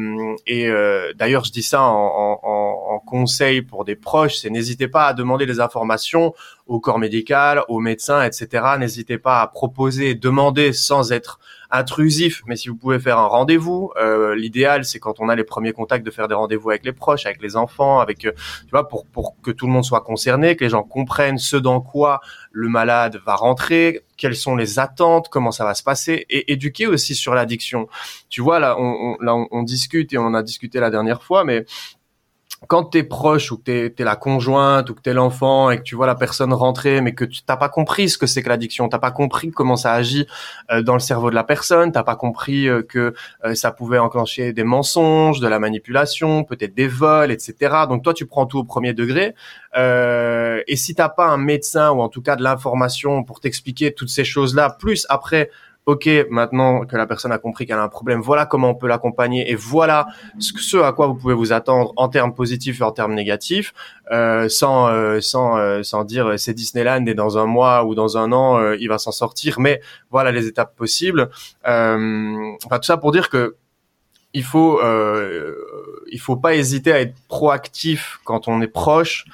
et euh, d'ailleurs, je dis ça en, en, en conseil pour des proches, c'est n'hésitez pas à demander les informations au corps médical, aux médecins, et cetera. N'hésitez pas à proposer, demander sans être intrusif, mais si vous pouvez faire un rendez-vous, euh, l'idéal c'est quand on a les premiers contacts de faire des rendez-vous avec les proches, avec les enfants, avec tu vois pour pour que tout le monde soit concerné, que les gens comprennent ce dans quoi le malade va rentrer, quelles sont les attentes, comment ça va se passer, et éduquer aussi sur l'addiction. Tu vois là on, on là on, on discute et on en a discuté la dernière fois, mais quand t'es proche ou que t'es, t'es la conjointe ou que t'es l'enfant et que tu vois la personne rentrer mais que tu t'as pas compris ce que c'est que l'addiction, t'as pas compris comment ça agit euh, dans le cerveau de la personne, t'as pas compris euh, que euh, ça pouvait enclencher des mensonges, de la manipulation, peut-être des vols, et cetera. Donc toi, tu prends tout au premier degré. Euh, et si t'as pas un médecin ou en tout cas de l'information pour t'expliquer toutes ces choses-là, plus après... Ok, maintenant que la personne a compris qu'elle a un problème, voilà comment on peut l'accompagner et voilà ce à quoi vous pouvez vous attendre en termes positifs et en termes négatifs, euh, sans euh, sans euh, sans dire c'est Disneyland et dans un mois ou dans un an euh, il va s'en sortir, mais voilà les étapes possibles. Euh, enfin tout ça pour dire que il faut euh, il faut pas hésiter à être proactif quand on est proche.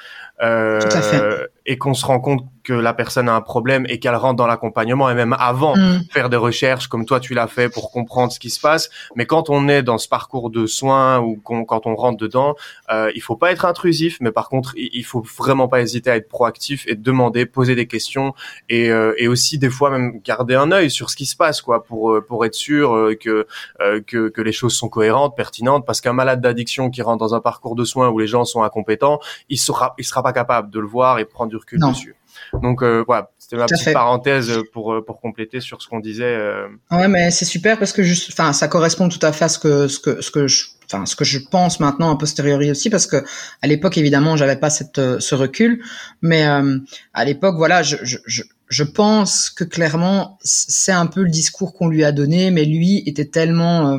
Euh, Tout à fait. Et qu'on se rend compte que la personne a un problème et qu'elle rentre dans l'accompagnement, et même avant, mmh. faire des recherches comme toi tu l'as fait pour comprendre ce qui se passe. Mais quand on est dans ce parcours de soins ou qu'on, quand on rentre dedans, euh, il faut pas être intrusif, mais par contre il, il faut vraiment pas hésiter à être proactif et demander, poser des questions et, euh, et aussi des fois même garder un œil sur ce qui se passe quoi, pour pour être sûr que euh, que que les choses sont cohérentes, pertinentes, parce qu'un malade d'addiction qui rentre dans un parcours de soins où les gens sont incompétents, il sera il sera pas capable de le voir et prendre du recul non. dessus. Donc euh, voilà, c'était ma petite parenthèse pour pour compléter sur ce qu'on disait. Euh... Ouais, mais c'est super parce que juste, enfin, ça correspond tout à fait à ce que ce que ce que je, enfin, ce que je pense maintenant a posteriori aussi, parce que à l'époque évidemment j'avais pas cette ce recul, mais euh, à l'époque voilà, je je je je pense que clairement c'est un peu le discours qu'on lui a donné, mais lui était tellement euh,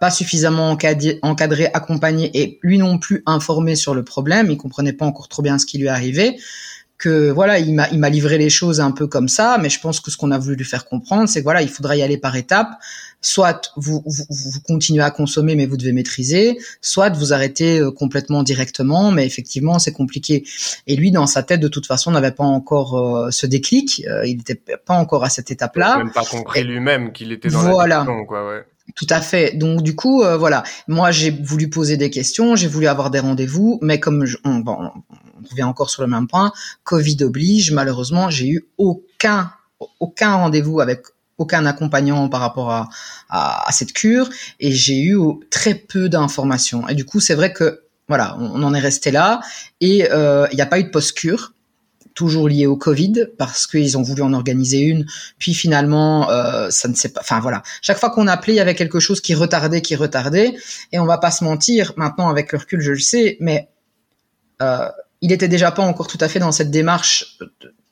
pas suffisamment encadré, encadré, accompagné et lui non plus informé sur le problème, il comprenait pas encore trop bien ce qui lui arrivait, que voilà, il m'a, il m'a livré les choses un peu comme ça, mais je pense que ce qu'on a voulu lui faire comprendre, c'est que voilà, il faudra y aller par étapes, soit vous, vous, vous continuez à consommer mais vous devez maîtriser, soit vous arrêtez complètement directement, mais effectivement c'est compliqué. Et lui dans sa tête de toute façon n'avait pas encore euh, ce déclic, euh, il n'était pas encore à cette étape-là. Il n'a même pas compris et, lui-même qu'il était dans voilà. l'addiction quoi, ouais. Tout à fait. Donc du coup, euh, voilà. Moi, j'ai voulu poser des questions, j'ai voulu avoir des rendez-vous, mais comme je, on, bon, on revient encore sur le même point, Covid oblige. Malheureusement, j'ai eu aucun aucun rendez-vous avec aucun accompagnant par rapport à, à, à cette cure, et j'ai eu très peu d'informations. Et du coup, c'est vrai que voilà, on, on en est resté là, et il euh, n'y a pas eu de post-cure. Toujours lié au Covid, parce qu'ils ont voulu en organiser une, puis finalement euh, ça ne s'est pas, enfin voilà, chaque fois qu'on appelait il y avait quelque chose qui retardait, qui retardait, et on va pas se mentir, maintenant avec le recul je le sais, mais euh, il était déjà pas encore tout à fait dans cette démarche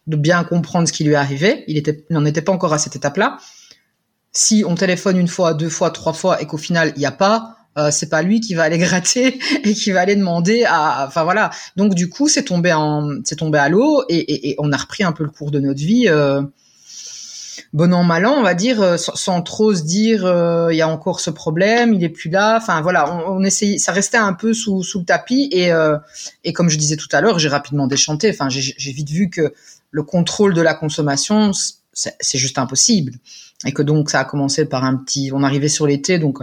de bien comprendre ce qui lui arrivait, il était, il n'en était pas encore à cette étape-là. Si on téléphone une fois, deux fois, trois fois, et qu'au final il n'y a pas, Euh, c'est pas lui qui va aller gratter et qui va aller demander à, enfin voilà. Donc du coup, c'est tombé en, c'est tombé à l'eau et, et, et on a repris un peu le cours de notre vie, euh, bon an mal an, on va dire, sans, sans trop se dire, il euh, y a encore ce problème, il est plus là. Enfin voilà, on, on essayait, ça restait un peu sous sous le tapis et euh, et comme je disais tout à l'heure, j'ai rapidement déchanté. Enfin, j'ai, j'ai vite vu que le contrôle de la consommation, c'est, c'est juste impossible. Et que donc ça a commencé par un petit, on arrivait sur l'été, donc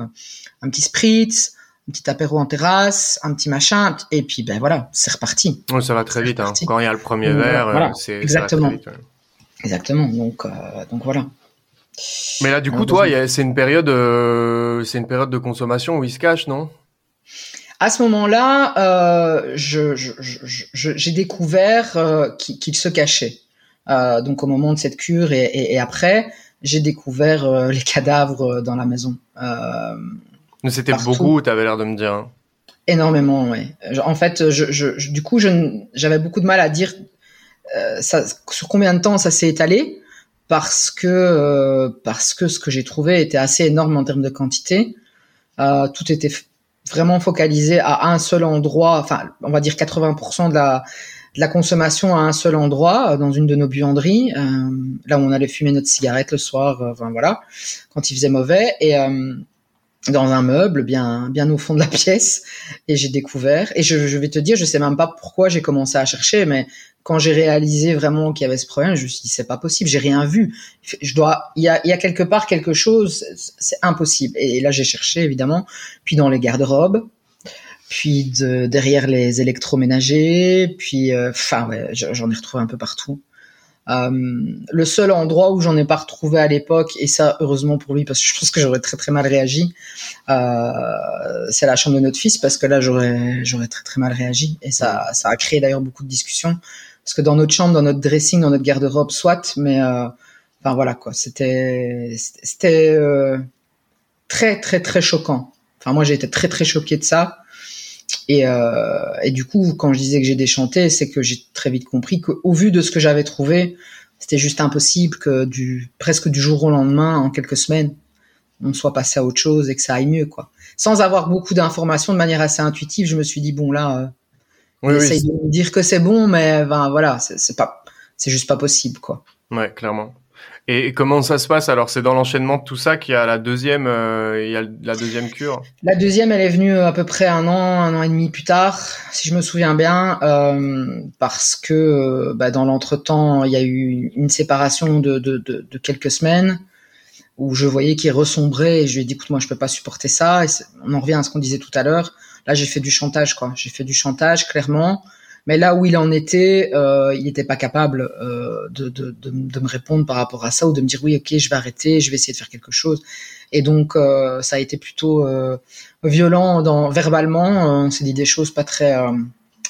un petit spritz, un petit apéro en terrasse, un petit machin, et puis ben voilà, c'est reparti. Oui, ça va très c'est vite, hein. Quand il y a le premier verre, voilà. c'est exactement. Ça va très vite, ouais. Exactement, donc euh, donc voilà. Mais là, du coup, toi, y a, c'est une période, euh, c'est une période de consommation où il se cache, non ? À ce moment-là, euh, je, je, je, je, j'ai découvert euh, qu'il se cachait. Euh, donc, au moment de cette cure et, et, et après, j'ai découvert euh, les cadavres dans la maison. Euh, C'était partout. Beaucoup, t'avais l'air de me dire. Énormément, oui. En fait, je, je, je, du coup, je, j'avais beaucoup de mal à dire euh, ça, sur combien de temps ça s'est étalé. Parce que euh, parce que ce que j'ai trouvé était assez énorme en termes de quantité. Euh, tout était f- vraiment focalisé à un seul endroit. Enfin, on va dire quatre-vingts pour cent de la de la consommation à un seul endroit, euh, dans une de nos buanderies, euh, là où on allait fumer notre cigarette le soir. Euh, enfin voilà, quand il faisait mauvais, et euh, dans un meuble bien bien au fond de la pièce. Et j'ai découvert. Et je, je vais te dire, je sais même pas pourquoi j'ai commencé à chercher, mais quand j'ai réalisé vraiment qu'il y avait ce problème, je me suis dit, c'est pas possible, j'ai rien vu. Je dois, il y a, il y a quelque part quelque chose, c'est impossible. Et là, j'ai cherché, évidemment, puis dans les garde-robes, puis de, derrière les électroménagers, puis, enfin, euh, ouais, j'en ai retrouvé un peu partout. Euh, le seul endroit où j'en ai pas retrouvé à l'époque, et ça, heureusement pour lui, parce que je pense que j'aurais très très mal réagi, euh, c'est la chambre de notre fils, parce que là, j'aurais, j'aurais très très mal réagi. Et ça, ça a créé d'ailleurs beaucoup de discussions. Parce que dans notre chambre, dans notre dressing, dans notre garde-robe, soit, mais euh, enfin voilà quoi, c'était c'était euh, très très très choquant. Enfin moi j'ai été très très choquée de ça, et euh, et du coup quand je disais que j'ai déchanté, c'est que j'ai très vite compris qu'au vu de ce que j'avais trouvé, c'était juste impossible que du presque du jour au lendemain, en quelques semaines, on soit passé à autre chose et que ça aille mieux quoi. Sans avoir beaucoup d'informations de manière assez intuitive, je me suis dit bon là. Euh, Oui, J'essaye oui, de me dire que c'est bon, mais ben, voilà, c'est, c'est pas, c'est juste pas possible, quoi. Ouais, clairement. Et comment ça se passe ? Alors, c'est dans l'enchaînement de tout ça qu'il y a la deuxième, euh, il y a la deuxième cure. La deuxième, elle est venue à peu près un an, un an et demi plus tard, si je me souviens bien, euh, parce que bah, dans l'entretemps, il y a eu une séparation de, de, de, de quelques semaines où je voyais qu'il ressombrait et je lui ai dit, écoute, moi, je peux pas supporter ça. Et on en revient à ce qu'on disait tout à l'heure. Là, j'ai fait du chantage, quoi. J'ai fait du chantage, clairement. Mais là où il en était, euh, il n'était pas capable euh, de, de, de, de me répondre par rapport à ça ou de me dire oui, ok, je vais arrêter, je vais essayer de faire quelque chose. Et donc, euh, ça a été plutôt euh, violent dans, verbalement. On s'est dit des choses pas très, euh,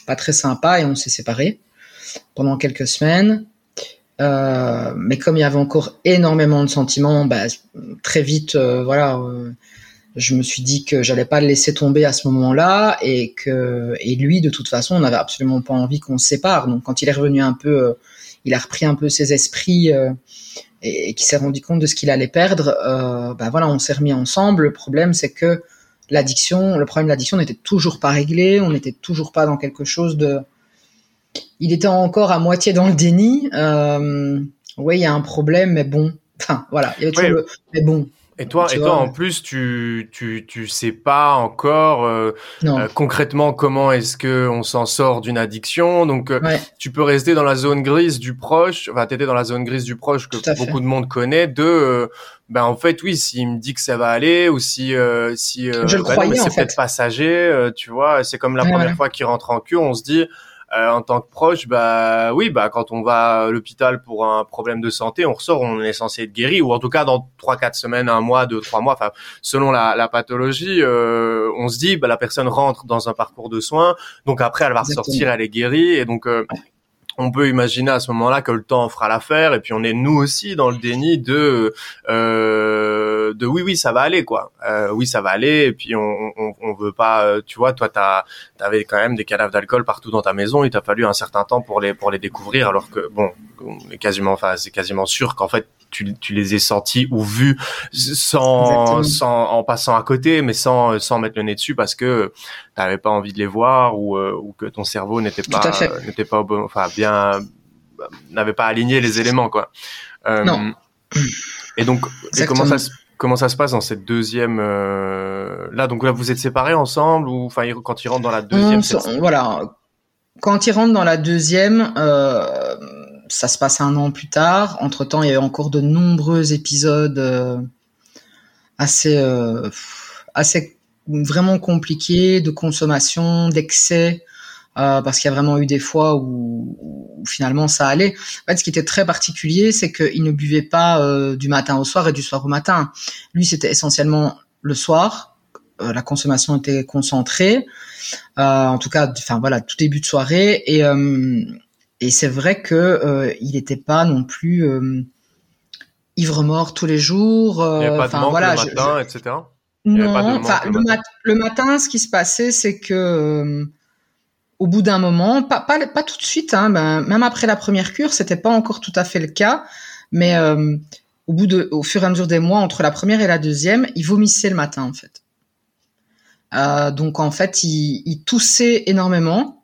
pas très sympas et on s'est séparés pendant quelques semaines. Euh, mais comme il y avait encore énormément de sentiments, bah, très vite, euh, voilà. Euh, Je me suis dit que j'allais pas le laisser tomber à ce moment-là et que, et lui, de toute façon, on n'avait absolument pas envie qu'on se sépare. Donc, quand il est revenu un peu, euh, il a repris un peu ses esprits euh, et, et qu'il s'est rendu compte de ce qu'il allait perdre, euh, bah voilà, on s'est remis ensemble. Le problème, c'est que l'addiction, le problème de l'addiction n'était toujours pas réglé. On n'était toujours pas dans quelque chose de. Il était encore à moitié dans le déni. Euh, oui, il y a un problème, mais bon. Enfin, voilà, il y avait toujours le. Mais bon. Et toi, et toi, en plus, tu, tu, tu sais pas encore euh, euh, concrètement comment est-ce que on s'en sort d'une addiction. Donc, euh, ouais. tu peux rester dans la zone grise du proche. Enfin, t'étais dans la zone grise du proche que beaucoup de monde connaît. De, euh, ben en fait, oui, s'il me dit que ça va aller ou si, euh, si, euh, Je le ben, croyais, non, mais c'est en fait. peut-être passager. Euh, tu vois, c'est comme la ouais, première ouais. fois qu'il rentre en cure, on se dit. Euh, en tant que proche, bah oui, bah quand on va à l'hôpital pour un problème de santé, on ressort, on est censé être guéri, ou en tout cas dans trois, quatre semaines, un mois, deux, trois mois, enfin selon la, la pathologie, euh, on se dit bah la personne rentre dans un parcours de soins, donc après elle va Exactement. ressortir, elle est guérie, et donc euh, on peut imaginer à ce moment-là que le temps fera l'affaire, et puis on est nous aussi dans le déni de euh, de oui oui ça va aller quoi, euh, oui ça va aller, et puis on on, on veut pas, tu vois, toi t'as t'avais quand même des cadavres d'alcool partout dans ta maison, il t'a fallu un certain temps pour les pour les découvrir, alors que bon, on est quasiment, enfin c'est quasiment sûr qu'en fait tu tu les aies sentis ou vus sans Exactement. sans en passant à côté, mais sans sans mettre le nez dessus parce que t'avais pas envie de les voir ou euh, ou que ton cerveau n'était pas euh, n'était pas au bon, enfin bien n'avait pas aligné les éléments quoi. Euh, non. Et donc et comment ça se, comment ça se passe dans cette deuxième euh, là donc là vous êtes séparés ensemble ou enfin quand ils rentrent dans la deuxième on, cette... voilà quand ils rentrent dans la deuxième euh, ça se passe un an plus tard. Entre temps il y a eu encore de nombreux épisodes euh, assez euh, assez vraiment compliqués de consommation d'excès. euh, parce qu'il y a vraiment eu des fois où, où finalement ça allait. En fait, ce qui était très particulier, c'est qu'il ne buvait pas euh, du matin au soir et du soir au matin. Lui, c'était essentiellement le soir. Euh, la consommation était concentrée, euh, en tout cas, enfin voilà, tout début de soirée. Et, euh, et c'est vrai que euh, il n'était pas non plus euh, ivre-mort tous les jours. Euh, il n'y avait pas de manque voilà, le matin, je, je... et cetera. Non, enfin le, le, mat- le matin, ce qui se passait, c'est que euh, au bout d'un moment, pas pas pas tout de suite, hein, ben, même après la première cure, c'était pas encore tout à fait le cas, mais euh, au bout de, au fur et à mesure des mois, entre la première et la deuxième, il vomissait le matin en fait. Euh, donc en fait, il, il toussait énormément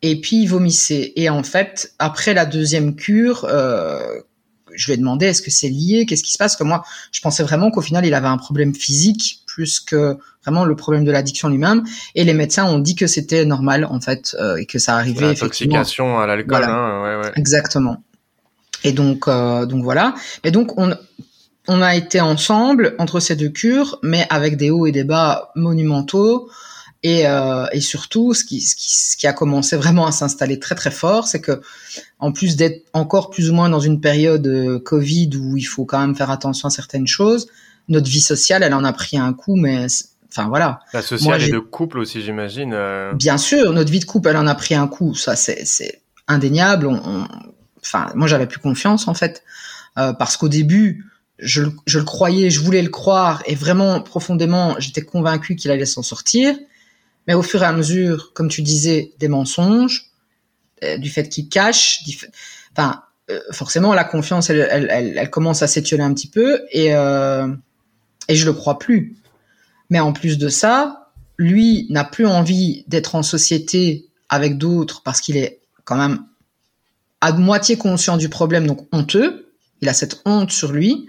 et puis il vomissait. Et en fait, après la deuxième cure, euh, je lui ai demandé est-ce que c'est lié, qu'est-ce qui se passe, que moi je pensais vraiment qu'au final il avait un problème physique plus que vraiment le problème de l'addiction lui-même, et les médecins ont dit que c'était normal en fait, euh, et que ça arrivait effectivement. L'intoxication à l'alcool, voilà. Hein, ouais, ouais. Exactement. Et donc euh, donc voilà, et donc on on a été ensemble entre ces deux cures, mais avec des hauts et des bas monumentaux. Et, euh, et surtout, ce qui, ce qui, ce qui a commencé vraiment à s'installer très très fort, c'est que, en plus d'être encore plus ou moins dans une période euh, Covid où il faut quand même faire attention à certaines choses, notre vie sociale, elle en a pris un coup, mais enfin voilà. La sociale Moi, et de couple aussi, j'imagine. Euh... Bien sûr, notre vie de couple, elle en a pris un coup. Ça, c'est, c'est indéniable. On, on... Enfin, moi, j'avais plus confiance en fait, euh, parce qu'au début. Je, je le croyais, je voulais le croire, et vraiment profondément, j'étais convaincue qu'il allait s'en sortir. Mais au fur et à mesure, comme tu disais, des mensonges, euh, du fait qu'il cache, du fait... enfin, euh, forcément, la confiance, elle, elle, elle, elle commence à s'étioler un petit peu, et euh, et je le crois plus. Mais en plus de ça, lui n'a plus envie d'être en société avec d'autres parce qu'il est quand même à moitié conscient du problème, donc honteux. Il a cette honte sur lui.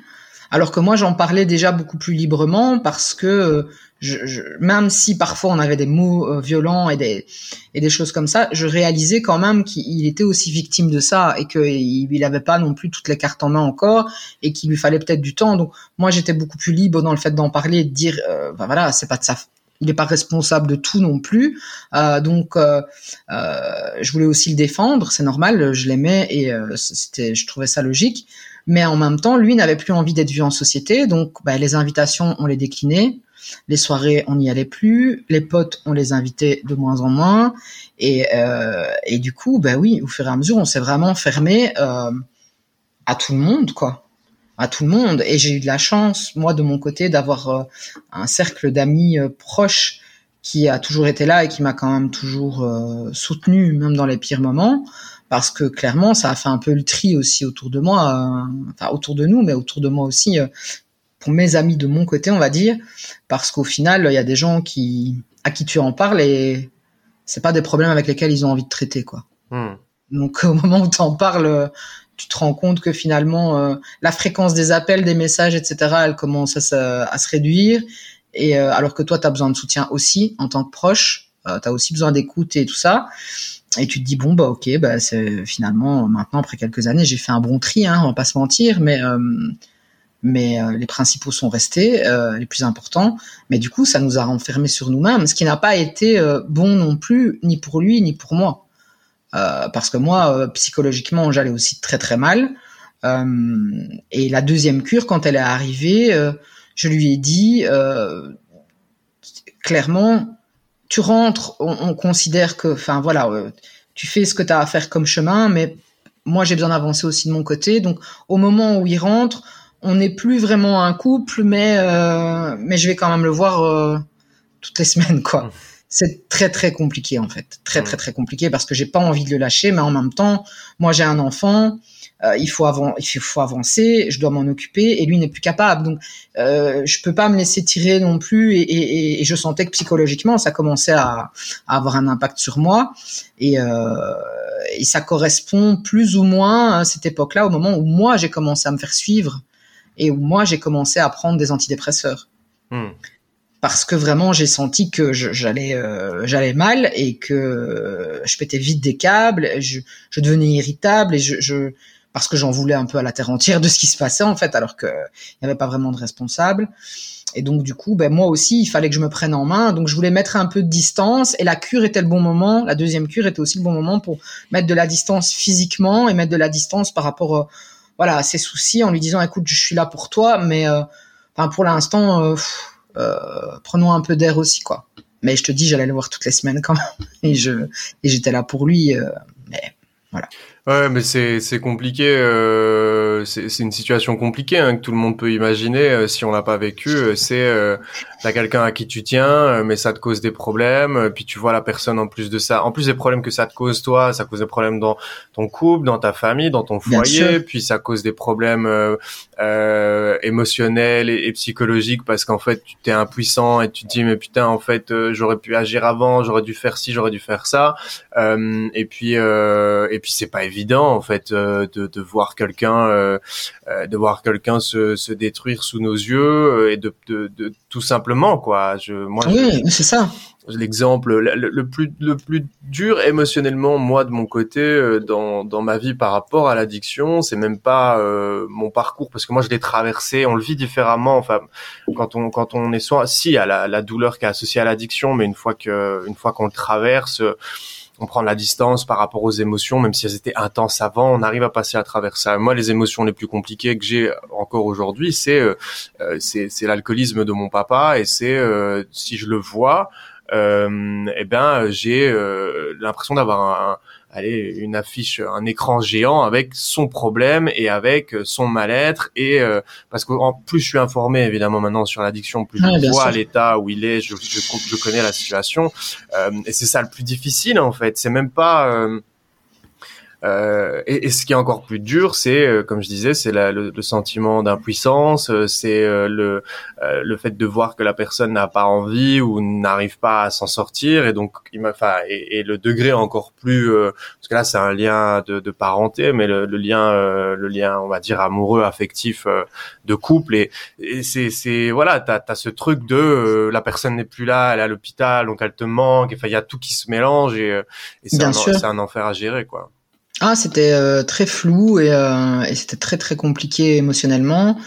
Alors que moi, j'en parlais déjà beaucoup plus librement parce que je, je, même si parfois on avait des mots euh, violents et des, et des choses comme ça, je réalisais quand même qu'il était aussi victime de ça et qu'il n'avait pas non plus toutes les cartes en main encore et qu'il lui fallait peut-être du temps. Donc moi, j'étais beaucoup plus libre dans le fait d'en parler et de dire euh, « ben voilà, c'est pas de sa faute. Il n'est pas responsable de tout non plus. Euh, donc, euh, euh, je voulais aussi le défendre. C'est normal, je l'aimais et euh, c'était, je trouvais ça logique. Mais en même temps, lui n'avait plus envie d'être vu en société, donc bah, les invitations, on les déclinait, les soirées, on n'y allait plus, les potes, on les invitait de moins en moins, et, euh, et du coup, bah oui, au fur et à mesure, on s'est vraiment fermé euh, à tout le monde, quoi, à tout le monde. Et j'ai eu de la chance, moi, de mon côté, d'avoir euh, un cercle d'amis euh, proches qui a toujours été là et qui m'a quand même toujours euh, soutenu, même dans les pires moments. Parce que clairement, ça a fait un peu le tri aussi autour de moi, euh, enfin autour de nous, mais autour de moi aussi, euh, pour mes amis de mon côté, on va dire, parce qu'au final, il y a des gens qui à qui tu en parles et c'est pas des problèmes avec lesquels ils ont envie de traiter, quoi. Mmh. Donc au moment où t'en parles, tu te rends compte que finalement, euh, la fréquence des appels, des messages, et cetera, elle commence à se, à se réduire, et euh, alors que toi, t'as besoin de soutien aussi en tant que proche, euh, t'as aussi besoin d'écoute et tout ça. Et tu te dis bon bah ok bah c'est finalement maintenant après quelques années j'ai fait un bon tri, hein, on va pas se mentir, mais euh, mais euh, les principaux sont restés, euh, les plus importants, mais du coup ça nous a renfermés sur nous-mêmes, ce qui n'a pas été euh, bon non plus, ni pour lui ni pour moi, euh, parce que moi euh, psychologiquement j'allais aussi très très mal, euh, et la deuxième cure quand elle est arrivée, euh, je lui ai dit euh, clairement tu rentres, on, on considère que, enfin voilà, euh, tu fais ce que tu as à faire comme chemin, mais moi j'ai besoin d'avancer aussi de mon côté. Donc au moment où il rentre, on n'est plus vraiment un couple, mais euh, mais je vais quand même le voir euh, toutes les semaines, quoi. Mmh. C'est très très compliqué en fait, très mmh. très très compliqué parce que j'ai pas envie de le lâcher, mais en même temps, moi j'ai un enfant, euh, il faut avancer, il faut avancer, je dois m'en occuper et lui n'est plus capable, donc euh, je peux pas me laisser tirer non plus et, et, et, et je sentais que psychologiquement ça commençait à, à avoir un impact sur moi et, euh, et ça correspond plus ou moins à cette époque-là au moment où moi j'ai commencé à me faire suivre et où moi j'ai commencé à prendre des antidépresseurs. Mmh. Parce que vraiment j'ai senti que je, j'allais euh, j'allais mal et que euh, je pétais vite des câbles, je, je devenais irritable et je, je parce que j'en voulais un peu à la terre entière de ce qui se passait en fait, alors que il n'y avait pas vraiment de responsable. Et donc, du coup, ben, moi aussi, il fallait que je me prenne en main. Donc, je voulais mettre un peu de distance. Et la cure était le bon moment. La deuxième cure était aussi le bon moment pour mettre de la distance physiquement et mettre de la distance par rapport euh, voilà, à ses soucis en lui disant « Écoute, je suis là pour toi, mais euh, pour l'instant, euh, pff, euh, prenons un peu d'air aussi. » quoi. Mais je te dis, j'allais le voir toutes les semaines quand même. Et, je, et j'étais là pour lui. Euh, mais voilà. Ouais, mais c'est c'est compliqué. Euh, c'est c'est une situation compliquée hein, que tout le monde peut imaginer euh, si on l'a pas vécu. Euh, c'est euh, t'as quelqu'un à qui tu tiens, euh, mais ça te cause des problèmes. Euh, puis tu vois la personne en plus de ça, en plus des problèmes que ça te cause toi, ça cause des problèmes dans ton couple, dans ta famille, dans ton foyer. Puis ça cause des problèmes euh, euh, émotionnels et, et psychologiques parce qu'en fait tu t'es impuissant et tu te dis mais putain en fait euh, j'aurais pu agir avant, j'aurais dû faire ci, j'aurais dû faire ça. Euh, et puis euh, et puis c'est pas évident. évident en fait euh, de, de voir quelqu'un euh, euh, de voir quelqu'un se, se détruire sous nos yeux euh, et de, de, de tout simplement quoi je moi oui, je, c'est ça l'exemple le, le plus le plus dur émotionnellement moi de mon côté euh, dans dans ma vie par rapport à l'addiction c'est même pas euh, mon parcours parce que moi je l'ai traversé on le vit différemment enfin quand on quand on est soit si à la, la douleur qui est associée à l'addiction mais une fois que une fois qu'on le traverse euh, on prend de la distance par rapport aux émotions, même si elles étaient intenses avant, on arrive à passer à travers ça. Moi, les émotions les plus compliquées que j'ai encore aujourd'hui, c'est euh, c'est, c'est l'alcoolisme de mon papa, et c'est euh, si je le vois, euh, eh ben j'ai euh, l'impression d'avoir un, un allez, une affiche, un écran géant avec son problème et avec son mal-être. Et euh, parce qu'en plus, je suis informé évidemment maintenant sur l'addiction, plus ouais, je vois sûr. L'état où il est, je, je, je connais la situation. Euh, et c'est ça le plus difficile en fait. C'est même pas. Euh, euh, et, et ce qui est encore plus dur, c'est euh, comme je disais, c'est la, le, le sentiment d'impuissance, euh, c'est euh, le euh, le fait de voir que la personne n'a pas envie ou n'arrive pas à s'en sortir, et donc il m'a, enfin, et, et le degré encore plus, euh, parce que là c'est un lien de, de parenté, mais le, le lien, euh, le lien, on va dire amoureux, affectif, euh, de couple, et, et c'est c'est voilà, t'as t'as ce truc de euh, la personne n'est plus là, elle est à l'hôpital, donc elle te manque, enfin il y a tout qui se mélange et, et c'est, un, c'est un enfer à gérer quoi. Ah, c'était euh, très flou et, euh, et c'était très très compliqué émotionnellement.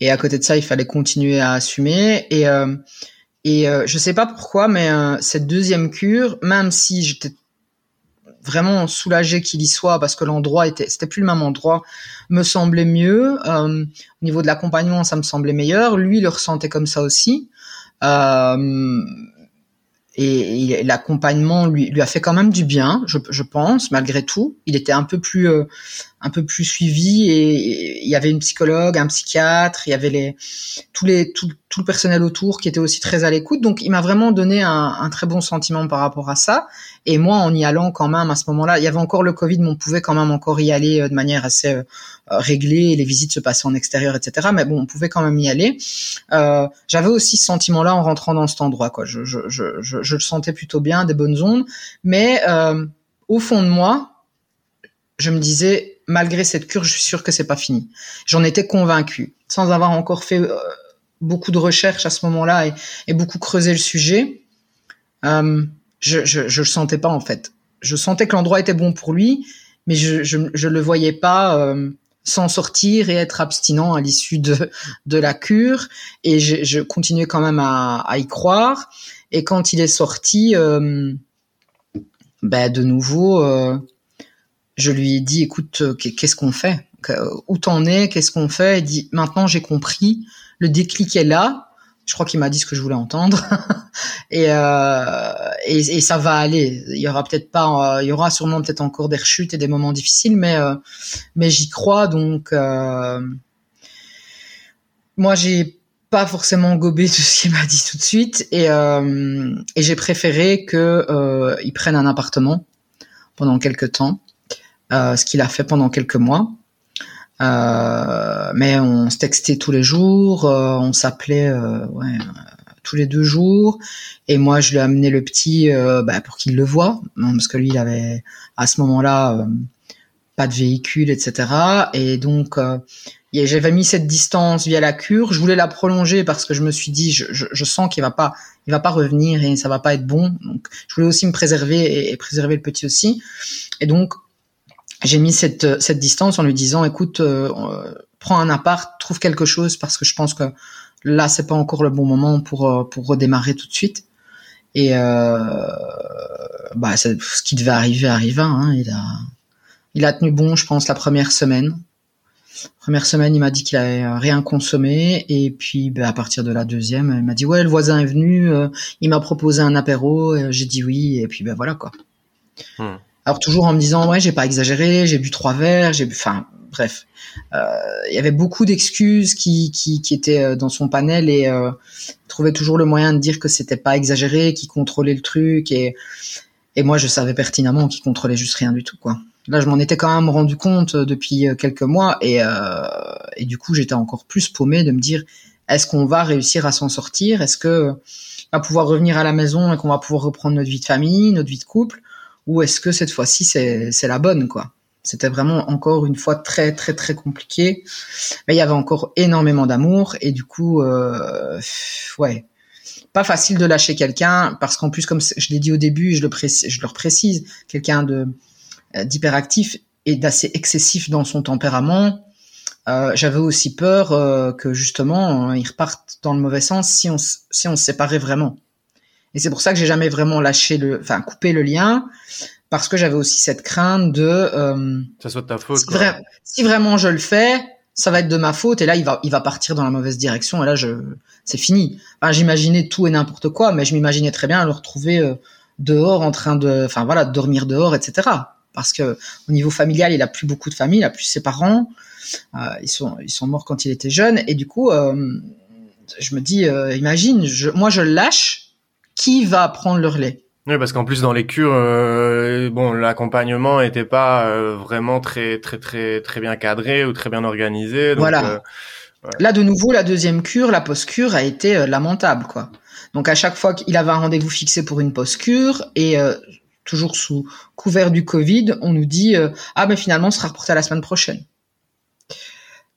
Et à côté de ça, il fallait continuer à assumer. Et euh, et euh, je sais pas pourquoi, mais euh, cette deuxième cure, même si j'étais vraiment soulagée qu'il y soit parce que l'endroit était, c'était plus le même endroit, me semblait mieux. Euh, au niveau de l'accompagnement, ça me semblait meilleur. Lui, il le ressentait comme ça aussi. Euh, Et l'accompagnement lui, lui a fait quand même du bien, je, je pense, malgré tout. Il était un peu plus, euh, un peu plus suivi, et, et il y avait une psychologue, un psychiatre, il y avait les, tous les, tout, tout le personnel autour qui était aussi très à l'écoute. Donc, il m'a vraiment donné un, un très bon sentiment par rapport à ça. Et moi, en y allant quand même à ce moment-là, il y avait encore le Covid, mais on pouvait quand même encore y aller de manière assez euh, réglée. Les visites se passaient en extérieur, et cetera. Mais bon, on pouvait quand même y aller. Euh, j'avais aussi ce sentiment-là en rentrant dans cet endroit, quoi. Je, je, je, je Je le sentais plutôt bien, des bonnes ondes, mais euh, au fond de moi, je me disais, malgré cette cure, je suis sûre que c'est pas fini. J'en étais convaincue, sans avoir encore fait euh, beaucoup de recherches à ce moment-là et, et beaucoup creusé le sujet. Euh, je, je, je le sentais pas en fait. Je sentais que l'endroit était bon pour lui, mais je, je, je le voyais pas euh, s'en sortir et être abstinent à l'issue de, de la cure. Et je, je continuais quand même à, à y croire. Et quand il est sorti, euh, bah de nouveau, euh, je lui ai dit, écoute, qu'est-ce qu'on fait ? Où t'en es ? Qu'est-ce qu'on fait ? Il dit, maintenant j'ai compris, le déclic est là. Je crois qu'il m'a dit ce que je voulais entendre. et, euh, et, et ça va aller. Il y aura peut-être pas, euh, il y aura sûrement peut-être encore des rechutes et des moments difficiles, mais euh, mais j'y crois. Donc euh, moi j'ai pas forcément gobé tout ce qu'il m'a dit tout de suite, et euh, et j'ai préféré que euh, il prenne un appartement pendant quelques temps, euh, ce qu'il a fait pendant quelques mois. Euh, mais on se textait tous les jours, euh, on s'appelait euh, ouais, euh, tous les deux jours, et moi je lui ai amené le petit euh, bah, pour qu'il le voie, parce que lui il avait à ce moment-là euh, pas de véhicule, et cetera. Et donc euh, Et j'avais mis cette distance via la cure. Je voulais la prolonger parce que je me suis dit, je, je, je sens qu'il va pas, il va pas revenir et ça va pas être bon. Donc, je voulais aussi me préserver et, et préserver le petit aussi. Et donc, j'ai mis cette cette distance en lui disant, écoute, euh, prends un appart, trouve quelque chose parce que je pense que là, c'est pas encore le bon moment pour pour redémarrer tout de suite. Et euh, bah, ça, ce qui devait arriver arriva. Hein. Il a il a tenu bon, je pense, la première semaine. Première semaine, il m'a dit qu'il avait rien consommé, et puis bah, à partir de la deuxième, il m'a dit ouais, le voisin est venu, euh, il m'a proposé un apéro, euh, j'ai dit oui, et puis ben bah, voilà quoi. Hmm. Alors toujours en me disant ouais, j'ai pas exagéré, j'ai bu trois verres, j'ai bu, enfin bref, euh, il y avait beaucoup d'excuses qui qui qui étaient dans son panel, et euh, il trouvait toujours le moyen de dire que c'était pas exagéré, qu'il contrôlait le truc, et et moi je savais pertinemment qu'il contrôlait juste rien du tout quoi. Là, je m'en étais quand même rendu compte depuis quelques mois, et, euh, et du coup, j'étais encore plus paumé de me dire est-ce qu'on va réussir à s'en sortir ? Est-ce que on va pouvoir revenir à la maison et qu'on va pouvoir reprendre notre vie de famille, notre vie de couple ? Ou est-ce que cette fois-ci, c'est, c'est la bonne, quoi ? C'était vraiment encore une fois très, très, très compliqué. Mais il y avait encore énormément d'amour, et du coup, euh, ouais, pas facile de lâcher quelqu'un, parce qu'en plus, comme je l'ai dit au début, je le précise, je leur précise, quelqu'un de d'hyperactif et d'assez excessif dans son tempérament, euh, j'avais aussi peur euh, que justement euh, ils repartent dans le mauvais sens si on s- si on se séparait vraiment. Et c'est pour ça que j'ai jamais vraiment lâché le, enfin coupé le lien, parce que j'avais aussi cette crainte de euh, ça soit de ta faute. Si, quoi. Vra- si vraiment je le fais, ça va être de ma faute, et là il va il va partir dans la mauvaise direction, et là je c'est fini. Enfin, j'imaginais tout et n'importe quoi, mais je m'imaginais très bien le retrouver euh, dehors en train de, enfin voilà, de dormir dehors, et cetera. Parce que au niveau familial, il a plus beaucoup de famille, il a plus ses parents, euh, ils sont ils sont morts quand il était jeune, et du coup, euh, je me dis, euh, imagine, je, moi je le lâche, qui va prendre le relais ? Oui, parce qu'en plus dans les cures, euh, bon, l'accompagnement était pas euh, vraiment très très très très bien cadré ou très bien organisé. Donc, voilà. Euh, ouais. Là de nouveau, la deuxième cure, la post-cure a été euh, lamentable, quoi. Donc à chaque fois qu'il avait un rendez-vous fixé pour une post-cure, et euh, toujours sous couvert du Covid, on nous dit euh, ah ben finalement on sera reporté à la semaine prochaine.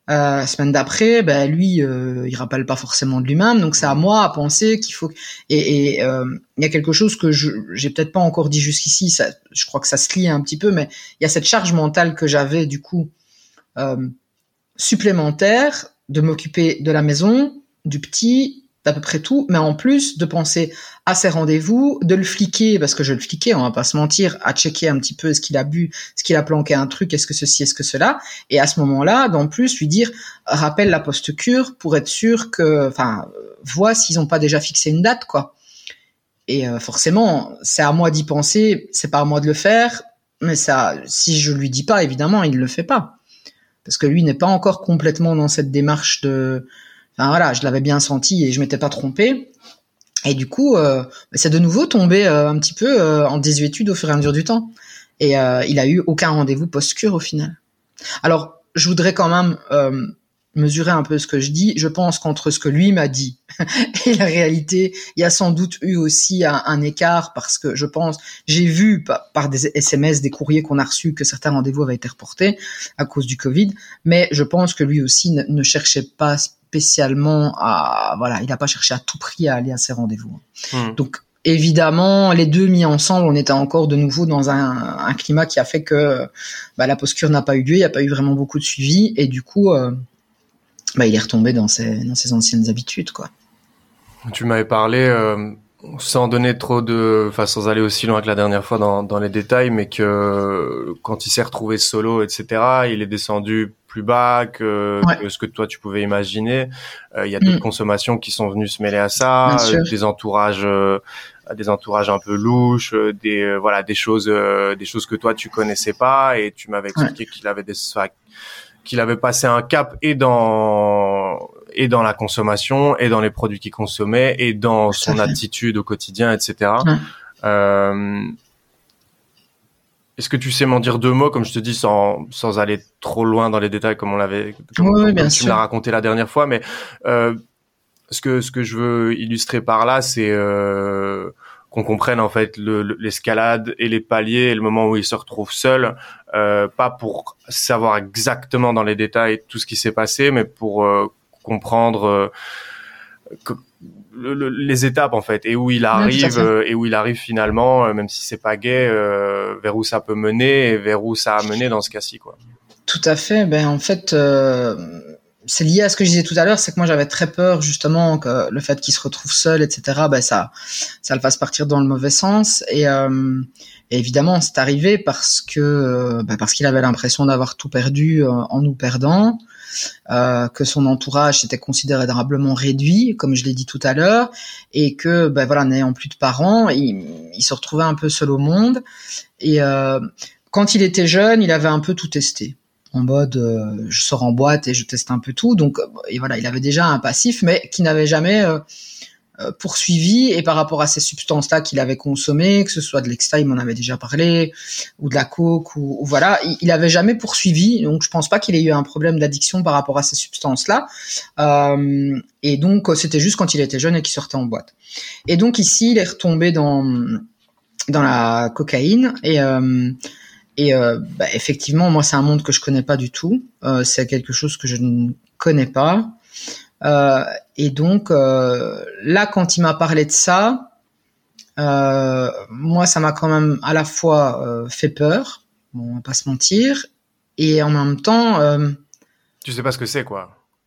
Euh, semaine d'après, ben lui euh, il rappelle pas forcément de lui-même, donc c'est à moi à penser qu'il faut. Et il euh, y a quelque chose que je j'ai peut-être pas encore dit jusqu'ici, ça, je crois que ça se lie un petit peu, mais il y a cette charge mentale que j'avais du coup euh, supplémentaire de m'occuper de la maison, du petit, d'à peu près tout, mais en plus de penser à ses rendez-vous, de le fliquer, parce que je le fliquais, on va pas se mentir, à checker un petit peu ce qu'il a bu, ce qu'il a planqué un truc, est-ce que ceci, est-ce que cela, et à ce moment-là, d'en plus lui dire rappelle la post-cure pour être sûr que, enfin, vois s'ils ont pas déjà fixé une date, quoi. Et euh, forcément, c'est à moi d'y penser, c'est pas à moi de le faire, mais ça, si je lui dis pas, évidemment, il le fait pas, parce que lui n'est pas encore complètement dans cette démarche de Enfin, voilà, je l'avais bien senti et je m'étais pas trompé. Et du coup, euh, c'est de nouveau tombé euh, un petit peu euh, en désuétude au fur et à mesure du temps. Et euh, il a eu aucun rendez-vous post-cure au final. Alors, je voudrais quand même euh, mesurer un peu ce que je dis. Je pense qu'entre ce que lui m'a dit et la réalité, il y a sans doute eu aussi un, un écart, parce que je pense, j'ai vu par, par des S M S, des courriers qu'on a reçus, que certains rendez-vous avaient été reportés à cause du Covid. Mais je pense que lui aussi ne, ne cherchait pas spécialement à, voilà, il n'a pas cherché à tout prix à aller à ses rendez-vous. Mmh. Donc, évidemment, les deux mis ensemble, on était encore de nouveau dans un, un climat qui a fait que bah, la post-cure n'a pas eu lieu, il n'y a pas eu vraiment beaucoup de suivi, et du coup, euh, bah, il est retombé dans ses, dans ses anciennes habitudes, quoi. Tu m'avais parlé, euh, sans donner trop de, enfin, sans aller aussi loin que la dernière fois dans, dans les détails, mais que quand il s'est retrouvé solo, et cetera, il est descendu plus bas que, ouais. que ce que toi tu pouvais imaginer. Il euh, y a d'autres mmh. consommations qui sont venues se mêler à ça, euh, des entourages, euh, des entourages un peu louches, euh, des euh, voilà, des choses, euh, des choses que toi tu connaissais pas, et tu m'avais expliqué ouais. qu'il avait des, enfin, qu'il avait passé un cap et dans et dans la consommation, et dans les produits qu'il consommait, et dans son attitude au quotidien, et cetera. Ouais. Euh, Est-ce que tu sais m'en dire deux mots, comme je te dis, sans sans aller trop loin dans les détails, comme on l'avait, comme, oui, comme, bien comme tu me l'as raconté la dernière fois, mais euh, ce que ce que je veux illustrer par là, c'est euh, qu'on comprenne en fait le, le, l'escalade et les paliers, et le moment où il se retrouve seul, euh, pas pour savoir exactement dans les détails tout ce qui s'est passé, mais pour euh, comprendre euh, que, Le, le, les étapes en fait, et où il arrive oui, euh, et où il arrive finalement, euh, même si c'est pas gai, euh, vers où ça peut mener et vers où ça a mené dans ce cas-ci, quoi. Tout à fait. Ben en fait, euh, c'est lié à ce que je disais tout à l'heure, c'est que moi j'avais très peur justement que le fait qu'il se retrouve seul, et cetera, ben ça, ça le fasse partir dans le mauvais sens. Et, euh, et évidemment, c'est arrivé parce que, ben parce qu'il avait l'impression d'avoir tout perdu en nous perdant, euh, que son entourage était considérablement réduit, comme je l'ai dit tout à l'heure, et que, ben voilà, n'ayant plus de parents, il, il se retrouvait un peu seul au monde. Et euh, quand il était jeune, il avait un peu tout testé. En mode, euh, je sors en boîte et je teste un peu tout. Donc, et voilà, il avait déjà un passif, mais qui n'avait jamais euh, poursuivi. Et par rapport à ces substances-là qu'il avait consommées, que ce soit de l'exta, il m'en avait déjà parlé, ou de la coke, ou, ou voilà, il n'avait jamais poursuivi. Donc, je pense pas qu'il ait eu un problème d'addiction par rapport à ces substances-là. Euh, et donc, c'était juste quand il était jeune et qu'il sortait en boîte. Et donc, ici, il est retombé dans dans la cocaïne et... Euh, Et euh, bah, effectivement, moi, c'est un monde que je connais pas du tout. Euh, c'est quelque chose que je ne connais pas. Euh, et donc, euh, là, quand il m'a parlé de ça, euh, moi, ça m'a quand même à la fois euh, fait peur, bon, on va pas se mentir, et en même temps... Euh, tu sais pas ce que c'est, quoi.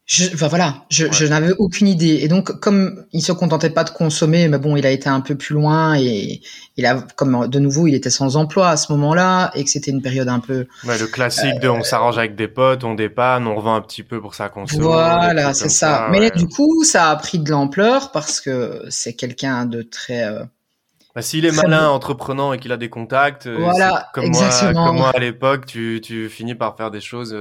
Je, enfin, voilà, je, ouais. je n'avais aucune idée. Et donc, comme il se contentait pas de consommer, mais bon, il a été un peu plus loin et il a, comme de nouveau, il était sans emploi à ce moment-là et que c'était une période un peu. Ouais, le classique euh, de on s'arrange avec des potes, on dépanne, on revend un petit peu pour sa consommation. Voilà, c'est ça. ça. Mais ouais. du coup, ça a pris de l'ampleur parce que c'est quelqu'un de très. Euh, Bah, s'il est malin, entreprenant et qu'il a des contacts, voilà, comme moi, comme moi à l'époque, tu, tu finis par faire des choses.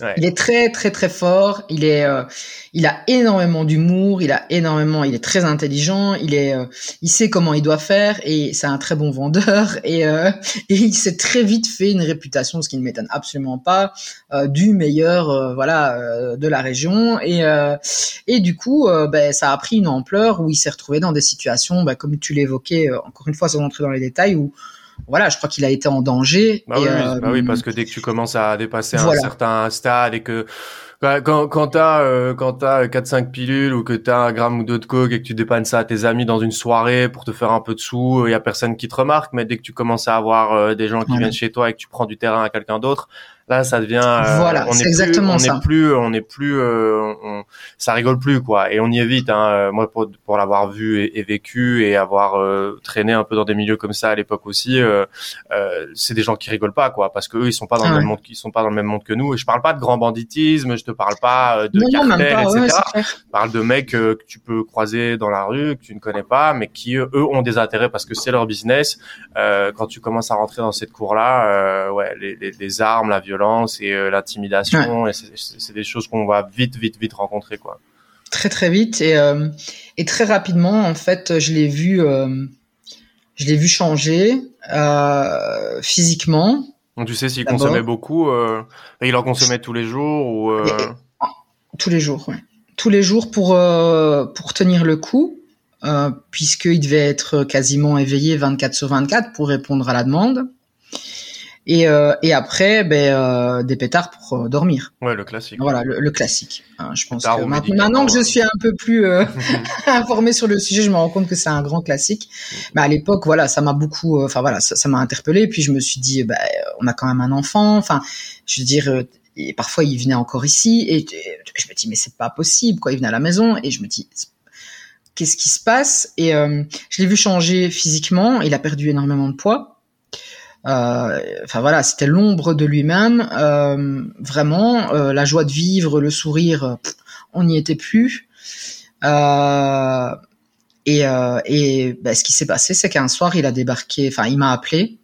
Ouais. Il est très très très fort. Il est, euh, il a énormément d'humour. Il a énormément. Il est très intelligent. Il est, euh, il sait comment il doit faire et c'est un très bon vendeur. Et, euh, et il s'est très vite fait une réputation, ce qui ne m'étonne absolument pas, euh, du meilleur, euh, voilà, euh, de la région. Et euh, et du coup, euh, ben bah, ça a pris une ampleur où il s'est retrouvé dans des situations, bah, comme tu l'évoquais euh, encore une fois, sans entrer dans les détails, où voilà, je crois qu'il a été en danger. Bah, et oui, euh... bah oui, parce que dès que tu commences à dépasser voilà. un certain stade et que quand quand t'as euh, quand t'as quatre cinq pilules ou que t'as un gramme ou deux de coke et que tu dépannes ça à tes amis dans une soirée pour te faire un peu de sous, il y a personne qui te remarque. Mais dès que tu commences à avoir euh, des gens qui ouais. viennent chez toi et que tu prends du terrain à quelqu'un d'autre, là, ça devient. Euh, voilà, on c'est est exactement plus, ça. On est plus, on est plus, euh, on, ça rigole plus quoi. Et on y évite. Hein. Moi, pour, pour l'avoir vu et, et vécu et avoir euh, traîné un peu dans des milieux comme ça à l'époque aussi, euh, euh, c'est des gens qui rigolent pas quoi, parce que eux, ils sont pas dans ah, le ouais. même monde, ils sont pas dans le même monde que nous. Et je parle pas de grand banditisme, je te parle pas de non, cartel, non, pas, et cetera. Ouais, je parle de mecs euh, que tu peux croiser dans la rue, que tu ne connais pas, mais qui eux ont des intérêts parce que c'est leur business. Euh, quand tu commences à rentrer dans cette cour là, euh, ouais, les, les, les armes, la violence. violence et euh, l'intimidation ouais. et c'est, c'est, c'est des choses qu'on va vite vite vite rencontrer quoi. Très très vite et euh, et très rapidement en fait je l'ai vu euh, je l'ai vu changer euh, physiquement. Donc tu sais s'il d'abord. consommait beaucoup euh, et il en consommait tous les jours ou euh... tous les jours ouais. tous les jours pour euh, pour tenir le coup euh, puisqu'il devait être quasiment éveillé vingt-quatre sur vingt-quatre pour répondre à la demande. Et, euh, et après, ben, euh, des pétards pour euh, dormir. Ouais, le classique. Voilà, le, le classique. Hein, je pense pétard que maintenant, maintenant que je suis un peu plus euh, informé sur le sujet, je me rends compte que c'est un grand classique. Mais à l'époque, voilà, ça m'a beaucoup, enfin euh, voilà, ça, ça m'a interpellé. Puis je me suis dit, ben, on a quand même un enfant. Enfin, je veux dire, euh, et parfois il venait encore ici, et, et je me dis, mais c'est pas possible, quoi. Il venait à la maison, et je me dis. Qu'est-ce qui se passe? Et euh, je l'ai vu changer physiquement. Il a perdu énormément de poids. Euh, enfin voilà, c'était l'ombre de lui-même. Euh, vraiment, euh, la joie de vivre, le sourire, pff, on n'y était plus. Euh, et euh, et ben, ce qui s'est passé, c'est qu'un soir, il a débarqué. Enfin, il m'a appelé.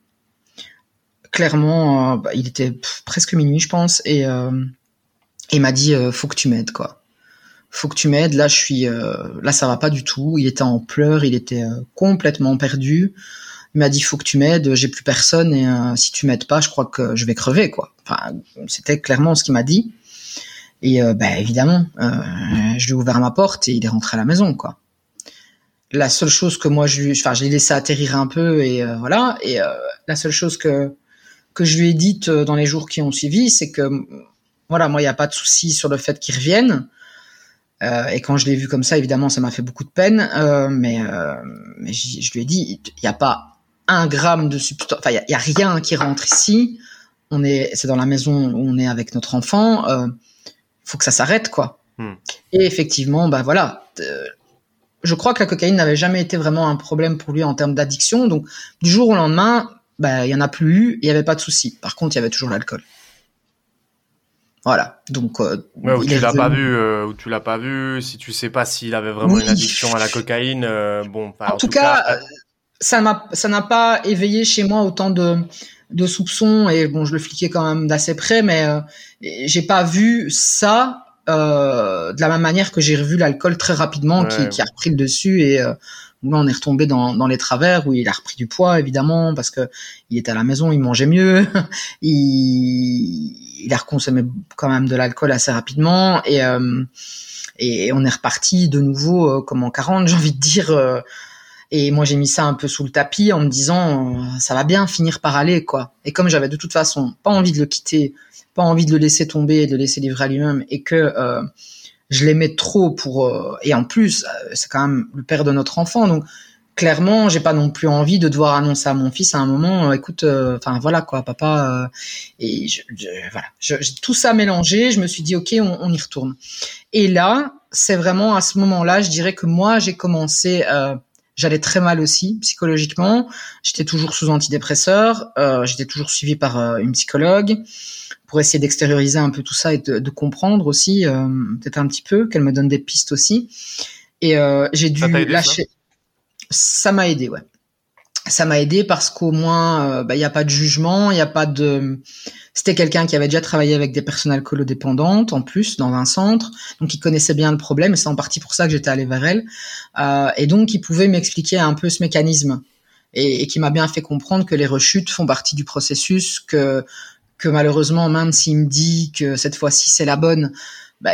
Clairement, euh, ben, il était pff, presque minuit, je pense, et euh, il m'a dit euh, "Faut que tu m'aides, quoi. Faut que tu m'aides. Là, je suis. Euh, là, ça va pas du tout. Il était en pleurs, il était euh, complètement perdu." Il m'a dit, faut que tu m'aides, j'ai plus personne et euh, si tu m'aides pas, je crois que je vais crever, quoi. Enfin, c'était clairement ce qu'il m'a dit. Et euh, bah, évidemment, euh, je lui ai ouvert ma porte et il est rentré à la maison, quoi. La seule chose que moi, je lui, enfin, je l'ai laissé atterrir un peu et euh, voilà. Et euh, la seule chose que que je lui ai dite euh, dans les jours qui ont suivi, c'est que voilà, moi, il y a pas de souci sur le fait qu'il revienne. Euh, et quand je l'ai vu comme ça, évidemment, ça m'a fait beaucoup de peine. Euh, mais euh, mais je lui ai dit, il y a pas un gramme de substance, enfin il y, y a rien qui rentre ici. On est, c'est dans la maison où on est avec notre enfant. Euh, faut que ça s'arrête, quoi. Mmh. Et effectivement, bah voilà. Euh, je crois que la cocaïne n'avait jamais été vraiment un problème pour lui en termes d'addiction. Donc, du jour au lendemain, bah, il y en a plus eu, il y avait pas de souci. Par contre, il y avait toujours l'alcool. Voilà. Donc, euh, ouais, ou tu l'as pas vu, euh, ou tu l'as pas vu. Si tu sais pas s'il avait vraiment oui. une addiction à la cocaïne, euh, bon. Bah, en, en tout, tout cas, cas... ça m'a, ça n'a pas éveillé chez moi autant de. de soupçons, et bon, je le fliquais quand même d'assez près, mais euh, j'ai pas vu ça euh, de la même manière que j'ai revu l'alcool très rapidement, ouais, qui, ouais. qui a repris le dessus, et euh, là on est retombé dans, dans les travers où il a repris du poids, évidemment, parce que il était à la maison, il mangeait mieux, il, il a reconsommé quand même de l'alcool assez rapidement, et, euh, et on est reparti de nouveau euh, comme en quarante, j'ai envie de dire... Euh, Et moi, j'ai mis ça un peu sous le tapis en me disant, euh, ça va bien finir par aller, quoi. Et comme j'avais de toute façon pas envie de le quitter, pas envie de le laisser tomber, de le laisser livrer à lui-même, et que euh, je l'aimais trop pour... Euh, et en plus, euh, c'est quand même le père de notre enfant, donc clairement, j'ai pas non plus envie de devoir annoncer à mon fils à un moment, euh, écoute, enfin euh, voilà, quoi, papa... Euh, et je, je, voilà, je, j'ai tout ça mélangé, je me suis dit, ok, on, on y retourne. Et là, c'est vraiment à ce moment-là, je dirais que moi, j'ai commencé... Euh, J'allais très mal aussi psychologiquement. J'étais toujours sous antidépresseur. Euh, j'étais toujours suivie par euh, une psychologue pour essayer d'extérioriser un peu tout ça et de, de comprendre aussi euh, peut-être un petit peu, qu'elle me donne des pistes aussi. Et euh, j'ai dû ça t'a aidé, lâcher. Ça, ça m'a aidé, ouais. Ça m'a aidé parce qu'au moins, euh, bah, y a pas de jugement, y a pas de. C'était quelqu'un qui avait déjà travaillé avec des personnes alcoolodépendantes, en plus, dans un centre. Donc, il connaissait bien le problème, et c'est en partie pour ça que j'étais allée vers elle. Euh, et donc, il pouvait m'expliquer un peu ce mécanisme. Et, et qui m'a bien fait comprendre que les rechutes font partie du processus, que, que malheureusement, même s'il me dit que cette fois-ci, c'est la bonne, bah,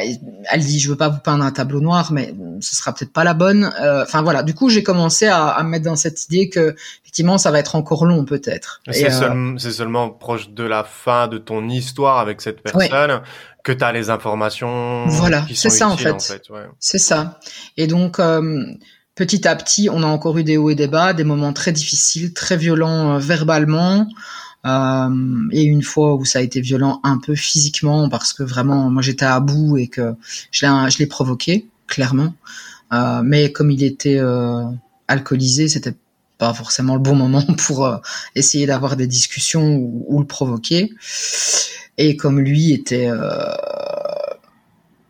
elle dit, je veux pas vous peindre un tableau noir, mais ce sera peut-être pas la bonne. Enfin, euh, voilà. Du coup, j'ai commencé à, à me mettre dans cette idée que, effectivement, ça va être encore long, peut-être. Et c'est, euh... seul, c'est seulement proche de la fin de ton histoire avec cette personne ouais. que t'as les informations. Voilà. Qui sont c'est ça, utiles, en fait. En fait ouais. C'est ça. Et donc, euh, petit à petit, on a encore eu des hauts et des bas, des moments très difficiles, très violents, euh, verbalement. Euh, et une fois où ça a été violent un peu physiquement parce que vraiment moi j'étais à bout et que je l'ai, je l'ai provoqué clairement euh, mais comme il était euh, alcoolisé, c'était pas forcément le bon moment pour euh, essayer d'avoir des discussions ou, ou le provoquer, et comme lui était euh,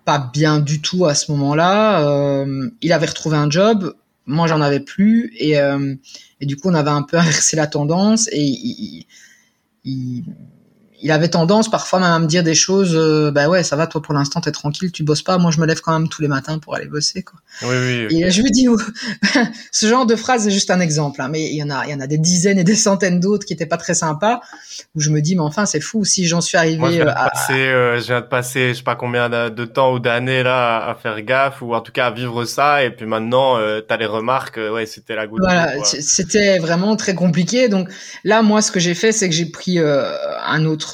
pas bien du tout à ce moment-là, euh, il avait retrouvé un job, moi j'en avais plus, et, euh, et du coup on avait un peu inversé la tendance, et il Il, il avait tendance parfois même à me dire des choses, euh, bah ouais, ça va, toi pour l'instant t'es tranquille, tu bosses pas, moi je me lève quand même tous les matins pour aller bosser, quoi. Oui, oui, okay. Et je me dis, oh, ce genre de phrase, c'est juste un exemple, hein, mais il y en a, il y en a des dizaines et des centaines d'autres qui étaient pas très sympas, où je me dis, mais enfin, c'est fou, si j'en suis arrivé moi, je viens de à... passer, euh, je viens de passer, je sais pas combien de temps ou d'années là, à faire gaffe, ou en tout cas à vivre ça, et puis maintenant, euh, t'as les remarques, euh, ouais, c'était la goutte. Voilà, c'était vraiment très compliqué, donc là, moi, ce que j'ai fait, c'est que j'ai pris euh, un autre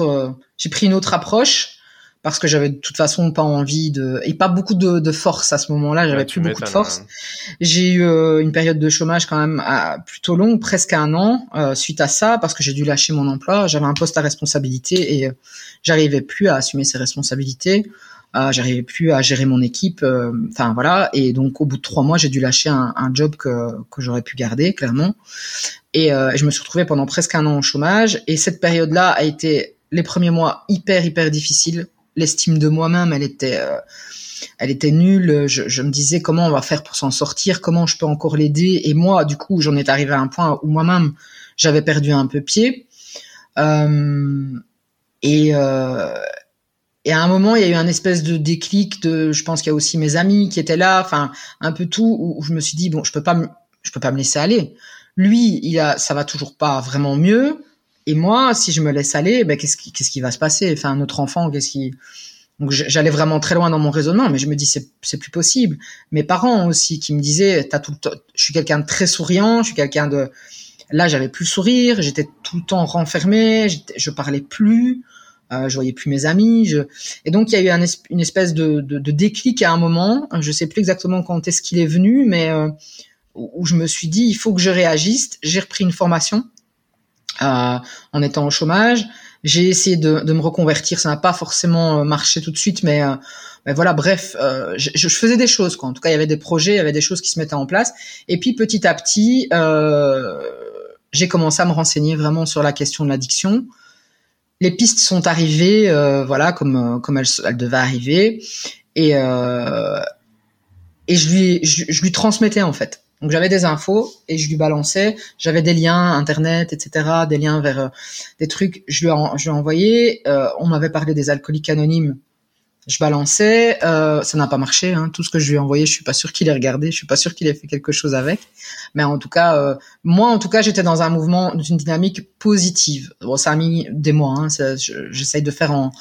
j'ai pris une autre approche parce que j'avais de toute façon pas envie de et pas beaucoup de, de force à ce moment-là, j'avais ouais, plus beaucoup de force. Hein. J'ai eu euh, une période de chômage quand même à, plutôt longue, presque un an euh, suite à ça parce que j'ai dû lâcher mon emploi, j'avais un poste à responsabilité et euh, j'arrivais plus à assumer ces responsabilités, euh, j'arrivais plus à gérer mon équipe, enfin euh, voilà, et donc au bout de trois mois, j'ai dû lâcher un, un job que que j'aurais pu garder clairement et euh, je me suis retrouvé pendant presque un an au chômage et cette période-là a été les premiers mois hyper hyper difficiles, l'estime de moi-même, elle était, euh, elle était nulle. Je, je me disais comment on va faire pour s'en sortir, comment je peux encore l'aider. Et moi, du coup, j'en étais arrivé à un point où moi-même j'avais perdu un peu pied. Euh, et, euh, et à un moment, il y a eu un espèce de déclic. De, je pense qu'il y a aussi mes amis qui étaient là, enfin un peu tout où, où je me suis dit bon, je peux pas, m- je peux pas me laisser aller. Lui, il a, ça va toujours pas vraiment mieux. Et moi, si je me laisse aller, ben qu'est-ce qui, qu'est-ce qui va se passer ? Enfin, notre enfant, qu'est-ce qui... Donc, j'allais vraiment très loin dans mon raisonnement, mais je me dis c'est, c'est plus possible. Mes parents aussi qui me disaient, t'as tout le temps... je suis quelqu'un de très souriant, je suis quelqu'un de là, j'avais plus le sourire, j'étais tout le temps renfermé, je parlais plus, euh, je voyais plus mes amis. Je... Et donc, il y a eu un es... une espèce de, de, de déclic à un moment. Je sais plus exactement quand est-ce qu'il est venu, mais euh, où je me suis dit il faut que je réagisse. J'ai repris une formation. Euh, en étant au chômage, j'ai essayé de, de me reconvertir. Ça n'a pas forcément marché tout de suite, mais euh, ben voilà, bref, euh, je, je faisais des choses, quoi. En tout cas, il y avait des projets, il y avait des choses qui se mettaient en place. Et puis, petit à petit, euh, j'ai commencé à me renseigner vraiment sur la question de l'addiction. Les pistes sont arrivées, euh, voilà, comme comme elles, elles devaient arriver, et euh, et je lui je, je lui transmettais en fait. Donc j'avais des infos et je lui balançais, j'avais des liens internet, et cetera, des liens vers euh, des trucs. Je lui en, je lui envoyais. Euh, on m'avait parlé des alcooliques anonymes. Je balançais, euh, ça n'a pas marché. Hein, tout ce que je lui ai envoyé, je suis pas sûr qu'il ait regardé, je suis pas sûr qu'il ait fait quelque chose avec. Mais en tout cas, euh, moi, en tout cas, j'étais dans un mouvement, dans une dynamique positive. Bon, ça a mis des mois. Hein, ça, je, j'essaye de faire en,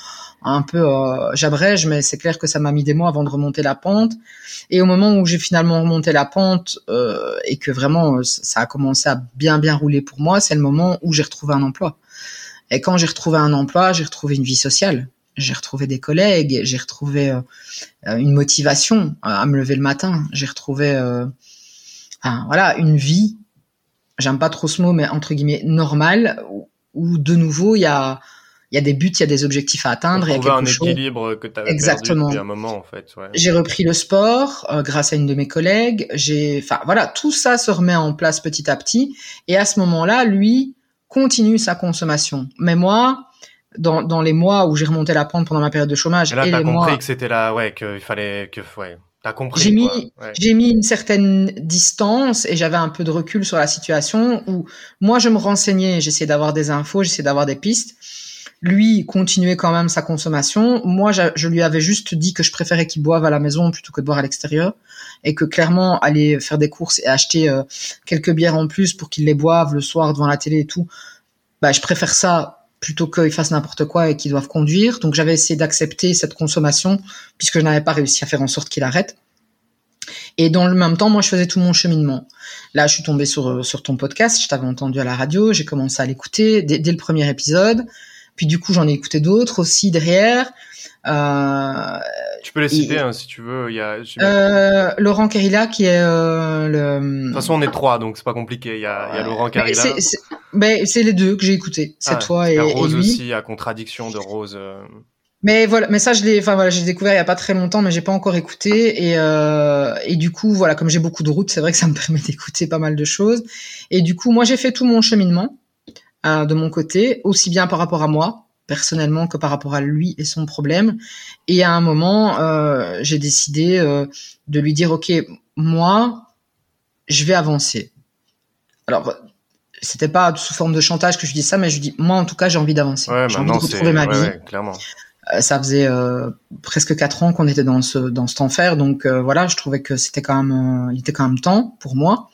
un peu, euh, j'abrège, mais c'est clair que ça m'a mis des mois avant de remonter la pente. Et au moment où j'ai finalement remonté la pente euh, et que vraiment ça a commencé à bien bien rouler pour moi, c'est le moment où j'ai retrouvé un emploi. Et quand j'ai retrouvé un emploi, j'ai retrouvé une vie sociale. J'ai retrouvé des collègues, j'ai retrouvé euh, une motivation à me lever le matin, j'ai retrouvé euh, enfin, voilà, une vie, j'aime pas trop ce mot, mais entre guillemets, normale, où, où de nouveau, il y a, y a des buts, il y a des objectifs à atteindre. Il y a quelque chose. Trouver un équilibre que tu avais perdu depuis un moment, en fait. Ouais. J'ai repris le sport euh, grâce à une de mes collègues. J'ai, enfin, voilà, tout ça se remet en place petit à petit. Et à ce moment-là, lui continue sa consommation. Mais moi... Dans, dans les mois où j'ai remonté la pente pendant ma période de chômage, et là, et t'as les compris mois, que c'était là, ouais, qu'il fallait que, ouais, t'as compris. J'ai mis, quoi. Ouais. J'ai mis une certaine distance et j'avais un peu de recul sur la situation où moi je me renseignais, j'essayais d'avoir des infos, j'essayais d'avoir des pistes. Lui continuait quand même sa consommation. Moi, je, je lui avais juste dit que je préférais qu'il boive à la maison plutôt que de boire à l'extérieur et que clairement aller faire des courses et acheter euh, quelques bières en plus pour qu'il les boive le soir devant la télé et tout. Bah, je préfère ça. Plutôt qu'ils fassent n'importe quoi et qu'ils doivent conduire. Donc, j'avais essayé d'accepter cette consommation puisque je n'avais pas réussi à faire en sorte qu'il arrête. Et dans le même temps, moi, je faisais tout mon cheminement. Là, je suis tombée sur, sur ton podcast. Je t'avais entendu à la radio. J'ai commencé à l'écouter dès, dès le premier épisode. Puis, du coup, j'en ai écouté d'autres aussi derrière. Euh, tu peux les citer, et, hein, si tu veux. Il y a, euh, Laurent Karila qui est euh, le... De toute façon, on est trois, donc c'est pas compliqué. Il y a, euh, il y a Laurent Karila. C'est, c'est, mais c'est les deux que j'ai écoutés. C'est ah, toi c'est et, et Rose lui. Aussi, à contradiction de Rose. Mais voilà, mais ça, je l'ai, enfin voilà, j'ai découvert il y a pas très longtemps, mais j'ai pas encore écouté. Et euh, et du coup, voilà, comme j'ai beaucoup de routes, c'est vrai que ça me permet d'écouter pas mal de choses. Et du coup, moi, j'ai fait tout mon cheminement euh, de mon côté, aussi bien par rapport à moi. Personnellement que par rapport à lui et son problème. Et à un moment, euh, j'ai décidé euh, de lui dire, OK, moi, je vais avancer. Alors, c'était pas sous forme de chantage que je dis ça, mais je dis, moi, en tout cas, j'ai envie d'avancer. Ouais, j'ai envie de retrouver ma vie. Ouais, ouais, clairement. Euh, ça faisait euh, presque quatre ans qu'on était dans ce dans cet enfer, donc euh, voilà, je trouvais que c'était quand même, euh, il était quand même temps pour moi.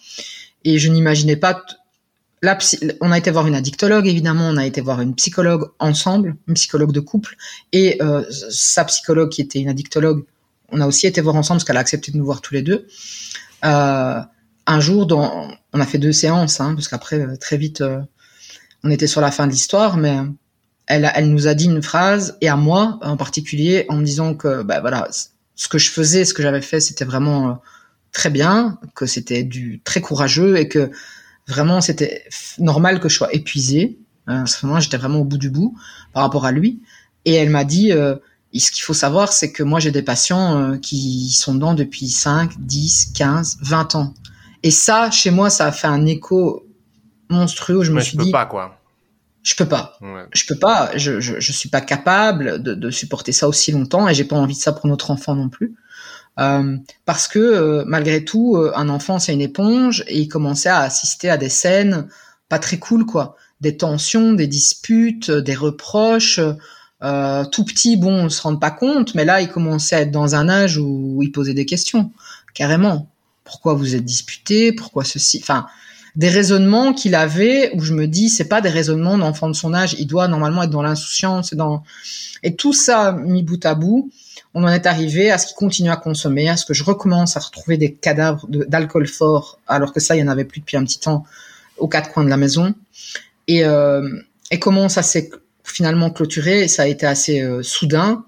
Et je n'imaginais pas. T- La psy- on a été voir une addictologue, évidemment, on a été voir une psychologue ensemble, une psychologue de couple, et euh, sa psychologue qui était une addictologue, on a aussi été voir ensemble parce qu'elle a accepté de nous voir tous les deux. Euh, un jour, dans, on a fait deux séances, hein, parce qu'après, très vite, euh, on était sur la fin de l'histoire, mais elle, elle nous a dit une phrase, et à moi en particulier, en me disant que bah, voilà, ce que je faisais, ce que j'avais fait, c'était vraiment euh, très bien, que c'était du très courageux et que... Vraiment, c'était normal que je sois épuisée. À ce moment-là, j'étais vraiment au bout du bout par rapport à lui. Et elle m'a dit, euh, ce qu'il faut savoir, c'est que moi, j'ai des patients euh, qui sont dedans depuis cinq, dix, quinze, vingt ans. Et ça, chez moi, ça a fait un écho monstrueux. Je Mais me suis je peux dit... Pas, quoi. Je peux pas. Ouais. Je peux pas. Je, je, je suis pas capable de, de supporter ça aussi longtemps et j'ai pas envie de ça pour notre enfant non plus. Euh, parce que euh, malgré tout, euh, un enfant c'est une éponge et il commençait à assister à des scènes pas très cool, quoi, des tensions, des disputes, euh, des reproches. Euh, tout petit, bon, on se rend pas compte, mais là il commençait à être dans un âge où il posait des questions, carrément. Pourquoi vous êtes disputés ? Pourquoi ceci ? Enfin, des raisonnements qu'il avait où je me dis c'est pas des raisonnements d'enfant de son âge. Il doit normalement être dans l'insouciance et dans et tout ça mis bout à bout. On en est arrivé à ce qu'il continue à consommer, à ce que je recommence à retrouver des cadavres de, d'alcool fort, alors que ça, il n'y en avait plus depuis un petit temps aux quatre coins de la maison. Et, euh, et comment ça s'est finalement clôturé, et ça a été assez euh, soudain.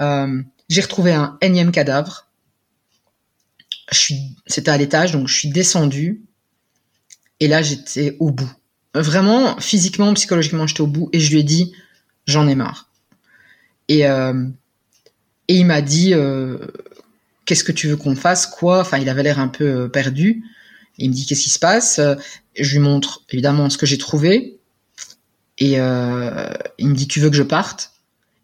Euh, j'ai retrouvé un énième cadavre. Je suis, c'était à l'étage, donc je suis descendue. Et là, j'étais au bout. Vraiment, physiquement, psychologiquement, j'étais au bout. Et je lui ai dit, j'en ai marre. Et... Euh, Et il m'a dit euh, « Qu'est-ce que tu veux qu'on fasse ? Quoi ?» Enfin, il avait l'air un peu perdu. Il me dit « Qu'est-ce qui se passe ?» Je lui montre évidemment ce que j'ai trouvé. Et euh, il me dit « Tu veux que je parte ?»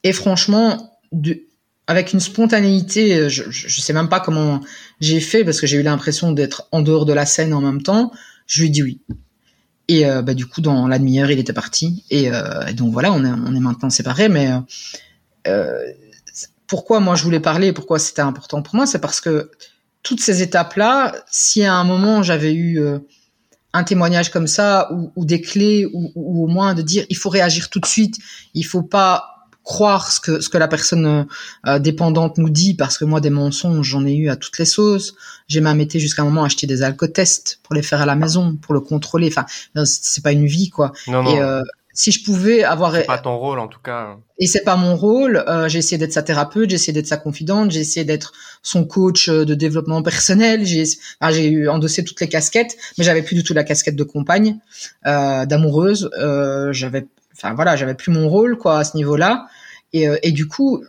Et franchement, de, avec une spontanéité, je ne sais même pas comment j'ai fait, parce que j'ai eu l'impression d'être en dehors de la scène en même temps. Je lui ai dit oui. Et euh, bah, du coup, dans la demi-heure, il était parti. Et, euh, et donc voilà, on est, on est maintenant séparés. Mais euh, pourquoi moi, je voulais parler, pourquoi c'était important pour moi, c'est parce que toutes ces étapes-là, si à un moment, j'avais eu euh, un témoignage comme ça, ou, ou des clés, ou, ou au moins de dire, il faut réagir tout de suite, il ne faut pas croire ce que ce que la personne euh, dépendante nous dit, parce que moi, des mensonges, j'en ai eu à toutes les sauces. J'ai même été jusqu'à un moment acheter des alcotests pour les faire à la maison, pour le contrôler. Enfin, non, c'est, c'est pas une vie, quoi. Non, non. Et euh, si je pouvais avoir... C'est pas ton rôle, en tout cas. Et c'est pas mon rôle. Euh, j'ai essayé d'être sa thérapeute, j'ai essayé d'être sa confidente, j'ai essayé d'être son coach de développement personnel. J'ai, enfin, j'ai eu endossé toutes les casquettes, mais j'avais plus du tout la casquette de compagne, euh, d'amoureuse. Euh, j'avais Enfin voilà, j'avais plus mon rôle, quoi, à ce niveau-là. Et, euh, et du coup,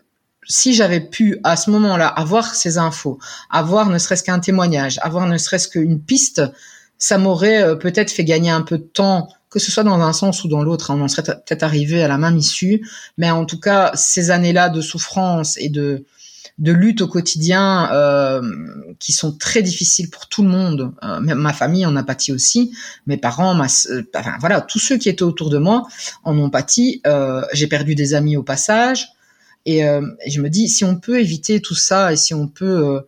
si j'avais pu à ce moment-là avoir ces infos, avoir ne serait-ce qu'un témoignage, avoir ne serait-ce qu'une piste, ça m'aurait euh, peut-être fait gagner un peu de temps, que ce soit dans un sens ou dans l'autre, hein, on en serait peut-être arrivé à la même issue. Mais en tout cas, ces années-là de souffrance et de de lutte au quotidien euh, qui sont très difficiles pour tout le monde. Euh, ma famille en a pâti aussi, mes parents, ma, euh, enfin, voilà, tous ceux qui étaient autour de moi en ont pâti. Euh, j'ai perdu des amis au passage, et, euh, et je me dis, si on peut éviter tout ça, et si on peut euh,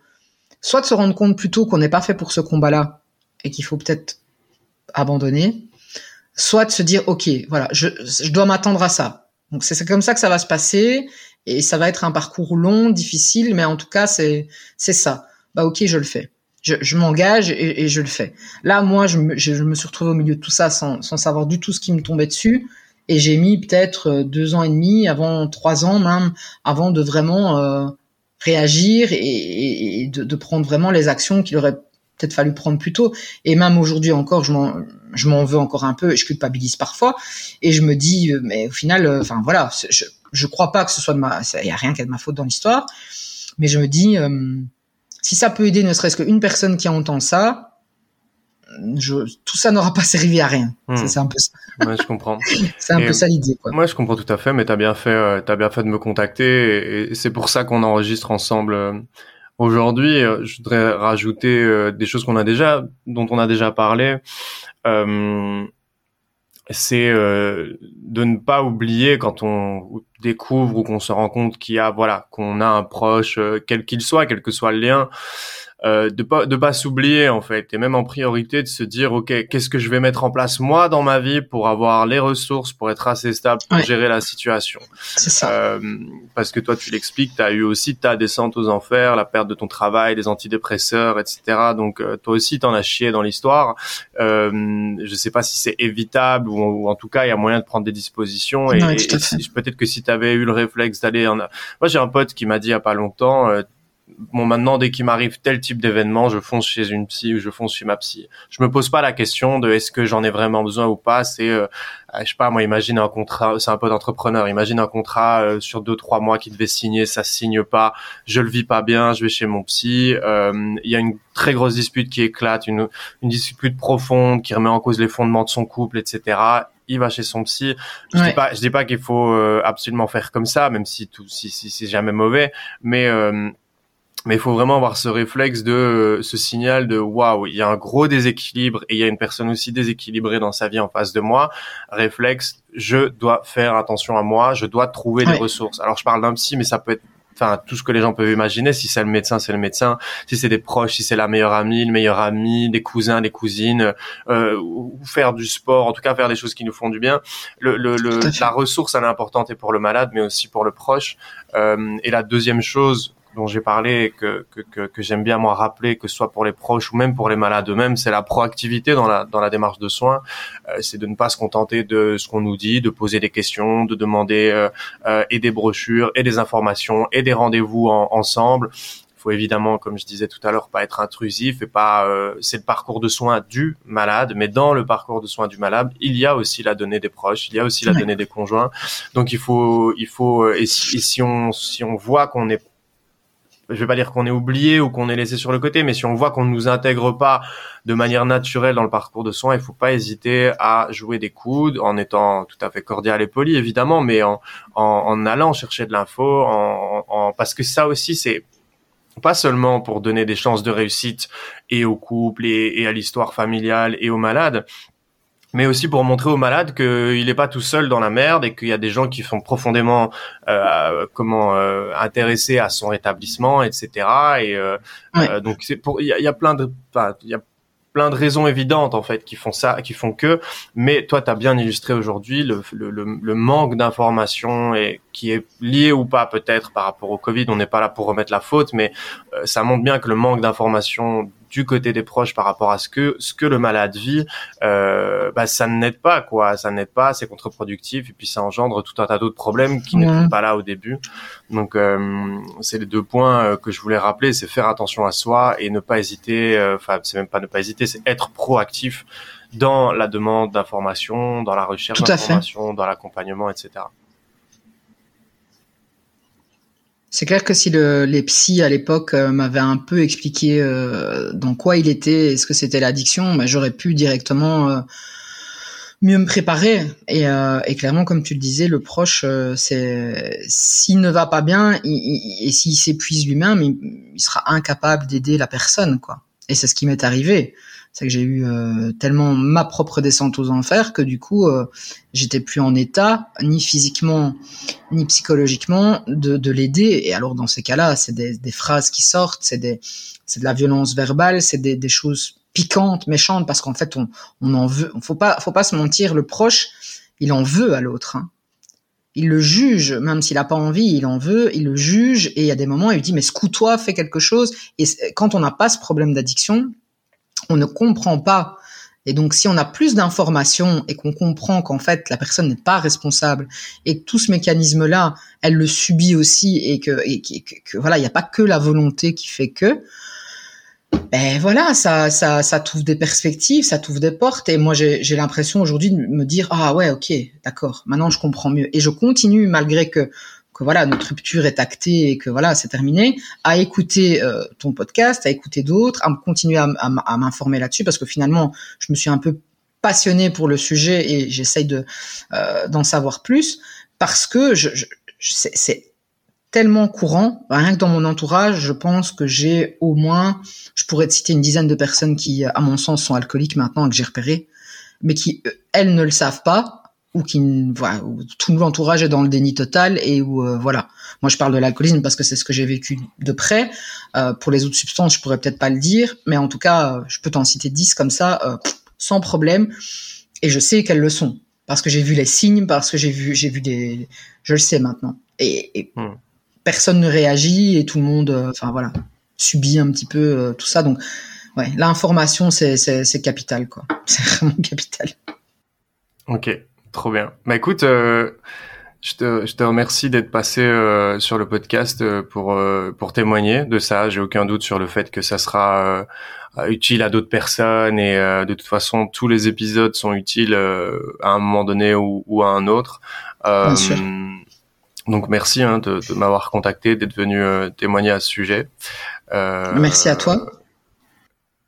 soit de se rendre compte plutôt qu'on n'est pas fait pour ce combat-là et qu'il faut peut-être abandonner, soit de se dire, ok, voilà, je, je dois m'attendre à ça. Donc c'est, c'est comme ça que ça va se passer. Et ça va être un parcours long, difficile, mais en tout cas, c'est c'est ça. Bah ok, je le fais. Je, je m'engage et, et je le fais. Là, moi, je me, je, je me suis retrouvée au milieu de tout ça sans, sans savoir du tout ce qui me tombait dessus. Et j'ai mis peut-être deux ans et demi, avant trois ans même, avant de vraiment euh, réagir et, et, et de, de prendre vraiment les actions qu'il aurait peut-être fallu prendre plus tôt. Et même aujourd'hui encore, je m'en, je m'en veux encore un peu, et je culpabilise parfois. Et je me dis, mais au final, enfin euh, voilà, je... Je crois pas que ce soit de ma, il y a rien qui est de ma faute dans l'histoire, mais je me dis euh, si ça peut aider ne serait-ce qu'une personne qui entend ça, je, tout ça n'aura pas servi à rien. Mmh. C'est, c'est un peu ça. Ouais, je comprends. C'est un et peu ça l'idée, quoi. Moi, je comprends tout à fait, mais t'as bien fait, euh, t'as bien fait de me contacter, et, et c'est pour ça qu'on enregistre ensemble euh, aujourd'hui. Euh, je voudrais rajouter euh, des choses qu'on a déjà, dont on a déjà parlé. Euh, c'est euh, de ne pas oublier quand on découvre ou qu'on se rend compte qu'il y a voilà qu'on a un proche euh, quel qu'il soit, quel que soit le lien, euh, de pas de pas s'oublier en fait, et même en priorité de se dire ok, qu'est-ce que je vais mettre en place moi dans ma vie pour avoir les ressources, pour être assez stable, pour ouais. gérer la situation. C'est ça. Euh, parce que toi tu l'expliques, t'as eu aussi ta descente aux enfers, la perte de ton travail, les antidépresseurs, et cetera. Donc euh, toi aussi t'en as chié dans l'histoire. Euh, je sais pas si c'est évitable ou, ou en tout cas il y a moyen de prendre des dispositions et, non, et, et si, peut-être que si t'avais eu le réflexe d'aller en... Moi j'ai un pote qui m'a dit il y a pas longtemps euh, bon maintenant dès qu'il m'arrive tel type d'événement je fonce chez une psy ou je fonce chez ma psy, je me pose pas la question de est-ce que j'en ai vraiment besoin ou pas. C'est euh, je sais pas moi, imagine un contrat, c'est un pote entrepreneur, imagine un contrat euh, sur deux trois mois qu'il devait signer, ça se signe pas, je le vis pas bien, je vais chez mon psy, il euh, y a une très grosse dispute qui éclate, une une dispute profonde qui remet en cause les fondements de son couple, etc. Il va chez son psy. Je ouais. dis pas, je dis pas qu'il faut euh, absolument faire comme ça, même si tout, si, si, si c'est jamais mauvais, mais euh, mais il faut vraiment avoir ce réflexe de, ce signal de waouh, il y a un gros déséquilibre et il y a une personne aussi déséquilibrée dans sa vie en face de moi. Réflexe, je dois faire attention à moi, je dois trouver ouais. des ressources. Alors je parle d'un psy, mais ça peut être enfin tout ce que les gens peuvent imaginer. Si c'est le médecin, c'est le médecin. Si c'est des proches, si c'est la meilleure amie, le meilleur ami, des cousins, des cousines, euh, ou faire du sport, en tout cas faire des choses qui nous font du bien. Le, le, le la ressource, elle est importante, et pour le malade, mais aussi pour le proche. Euh, et la deuxième chose dont j'ai parlé et que, que que que j'aime bien moi rappeler, que ce soit pour les proches ou même pour les malades eux-mêmes, c'est la proactivité dans la dans la démarche de soins. Euh, c'est de ne pas se contenter de ce qu'on nous dit, de poser des questions, de demander euh, euh, et des brochures et des informations et des rendez-vous en, ensemble. Il faut évidemment, comme je disais tout à l'heure, pas être intrusif et pas euh, c'est le parcours de soins du malade, mais dans le parcours de soins du malade, il y a aussi la donnée des proches, il y a aussi la ouais. donnée des conjoints. Donc il faut il faut et si, et si on si on voit qu'on est je vais pas dire qu'on est oublié ou qu'on est laissé sur le côté, mais si on voit qu'on ne nous intègre pas de manière naturelle dans le parcours de soins, il faut pas hésiter à jouer des coudes en étant tout à fait cordial et poli, évidemment, mais en, en, en allant chercher de l'info, en, en, parce que ça aussi, c'est pas seulement pour donner des chances de réussite et au couple et, et à l'histoire familiale et aux malades, mais aussi pour montrer aux malades qu'il n'est pas tout seul dans la merde et qu'il y a des gens qui sont profondément euh, comment euh, intéressés à son rétablissement, et cetera. Et euh, ouais. euh, donc c'est pour il y, y a plein de enfin, y a plein de raisons évidentes en fait qui font ça, qui font que. Mais toi, t'as bien illustré aujourd'hui le le, le, le manque d'information et qui est lié ou pas peut-être par rapport au Covid. On n'est pas là pour remettre la faute, mais euh, ça montre bien que le manque d'information du côté des proches par rapport à ce que ce que le malade vit, euh, bah ça n'aide pas quoi, ça n'aide pas, c'est contre-productif et puis ça engendre tout un tas d'autres problèmes qui ouais. n'étaient pas là au début. Donc euh, c'est les deux points que je voulais rappeler, c'est faire attention à soi et ne pas hésiter, enfin euh, c'est même pas ne pas hésiter, c'est être proactif dans la demande d'information, dans la recherche d'information, dans l'accompagnement, et cetera. C'est clair que si le, les psys à l'époque euh, m'avaient un peu expliqué euh, dans quoi il était, est-ce que c'était l'addiction, bah, j'aurais pu directement euh, mieux me préparer. Et, euh, et clairement, comme tu le disais, le proche, euh, c'est, s'il ne va pas bien il, il, et s'il s'épuise lui-même, il, il sera incapable d'aider la personne, quoi. Et c'est ce qui m'est arrivé. C'est que j'ai eu euh, tellement ma propre descente aux enfers que du coup, euh, j'étais plus en état, ni physiquement, ni psychologiquement, de, de l'aider. Et alors, dans ces cas-là, c'est des, des phrases qui sortent, c'est, des, c'est de la violence verbale, c'est des, des choses piquantes, méchantes, parce qu'en fait, on, on en veut. Faut pas, faut pas se mentir, le proche, il en veut à l'autre, hein. Il le juge, même s'il n'a pas envie, il en veut, il le juge, et il y a des moments, il lui dit « mais secoue-toi, fais quelque chose ». Et quand on n'a pas ce problème d'addiction, on ne comprend pas. Et donc, si on a plus d'informations et qu'on comprend qu'en fait, la personne n'est pas responsable et que tout ce mécanisme-là, elle le subit aussi et que, et que, que, que voilà, il n'y a pas que la volonté qui fait que, ben voilà, ça, ça, ça t'ouvre des perspectives, ça t'ouvre des portes. Et moi, j'ai, j'ai l'impression aujourd'hui de me dire, ah ouais, ok, d'accord, maintenant je comprends mieux. Et je continue, malgré que, que voilà, notre rupture est actée et que voilà, c'est terminé, à écouter euh, ton podcast, à écouter d'autres, à continuer à, à, à m'informer là-dessus, parce que finalement, je me suis un peu passionnée pour le sujet et j'essaye de, euh, d'en savoir plus, parce que je, je, je c'est, c'est tellement courant, rien que dans mon entourage, je pense que j'ai au moins, je pourrais te citer une dizaine de personnes qui, à mon sens, sont alcooliques maintenant et que j'ai repéré, mais qui, elles, ne le savent pas, ou qui, voilà, où tout l'entourage est dans le déni total et où, euh, voilà. Moi, je parle de l'alcoolisme parce que c'est ce que j'ai vécu de près. Euh, pour les autres substances, je pourrais peut-être pas le dire, mais en tout cas, je peux t'en citer dix comme ça, euh, sans problème, et je sais qu'elles le sont, parce que j'ai vu les signes, parce que j'ai vu, j'ai vu des, je le sais maintenant. Et, et... Mmh. Personne ne réagit et tout le monde, euh, enfin voilà, subit un petit peu euh, tout ça. Donc, ouais, l'information, c'est, c'est, c'est capital, quoi. C'est vraiment capital. Ok, trop bien. Bah écoute, euh, je te, je te remercie d'être passé euh, sur le podcast euh, pour euh, pour témoigner de ça. J'ai aucun doute sur le fait que ça sera euh, utile à d'autres personnes et euh, de toute façon, tous les épisodes sont utiles euh, à un moment donné ou, ou à un autre. Euh, Bien sûr. Donc merci hein, de, de m'avoir contacté, d'être venu euh, témoigner à ce sujet. Euh, merci à toi. Euh,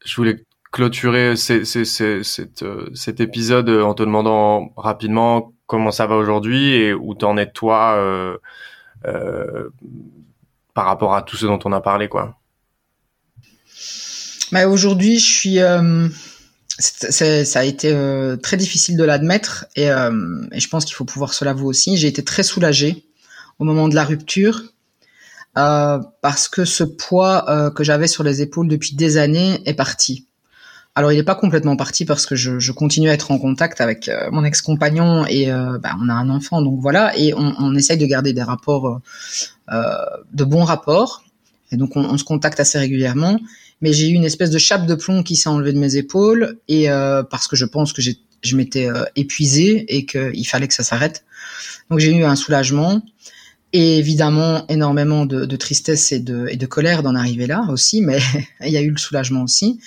je voulais clôturer ces, ces, ces, cet, euh, cet épisode en te demandant rapidement comment ça va aujourd'hui et où t'en es toi euh, euh, par rapport à tout ce dont on a parlé, quoi. Bah, aujourd'hui, je suis. Euh... C'est, c'est, ça a été euh, très difficile de l'admettre et, euh, et je pense qu'il faut pouvoir se l'avouer aussi. J'ai été très soulagée au moment de la rupture, euh, parce que ce poids euh, que j'avais sur les épaules depuis des années est parti. Alors, il n'est pas complètement parti parce que je, je continue à être en contact avec euh, mon ex-compagnon et euh, bah, on a un enfant, donc voilà, et on, on essaye de garder des rapports, euh, de bons rapports, et donc on, on se contacte assez régulièrement. Mais j'ai eu une espèce de chape de plomb qui s'est enlevée de mes épaules et euh, parce que je pense que j'ai, je m'étais euh, épuisée et qu'il fallait que ça s'arrête. Donc j'ai eu un soulagement. Et évidemment, énormément de, de tristesse et de, et de colère d'en arriver là aussi, mais il y a eu le soulagement aussi.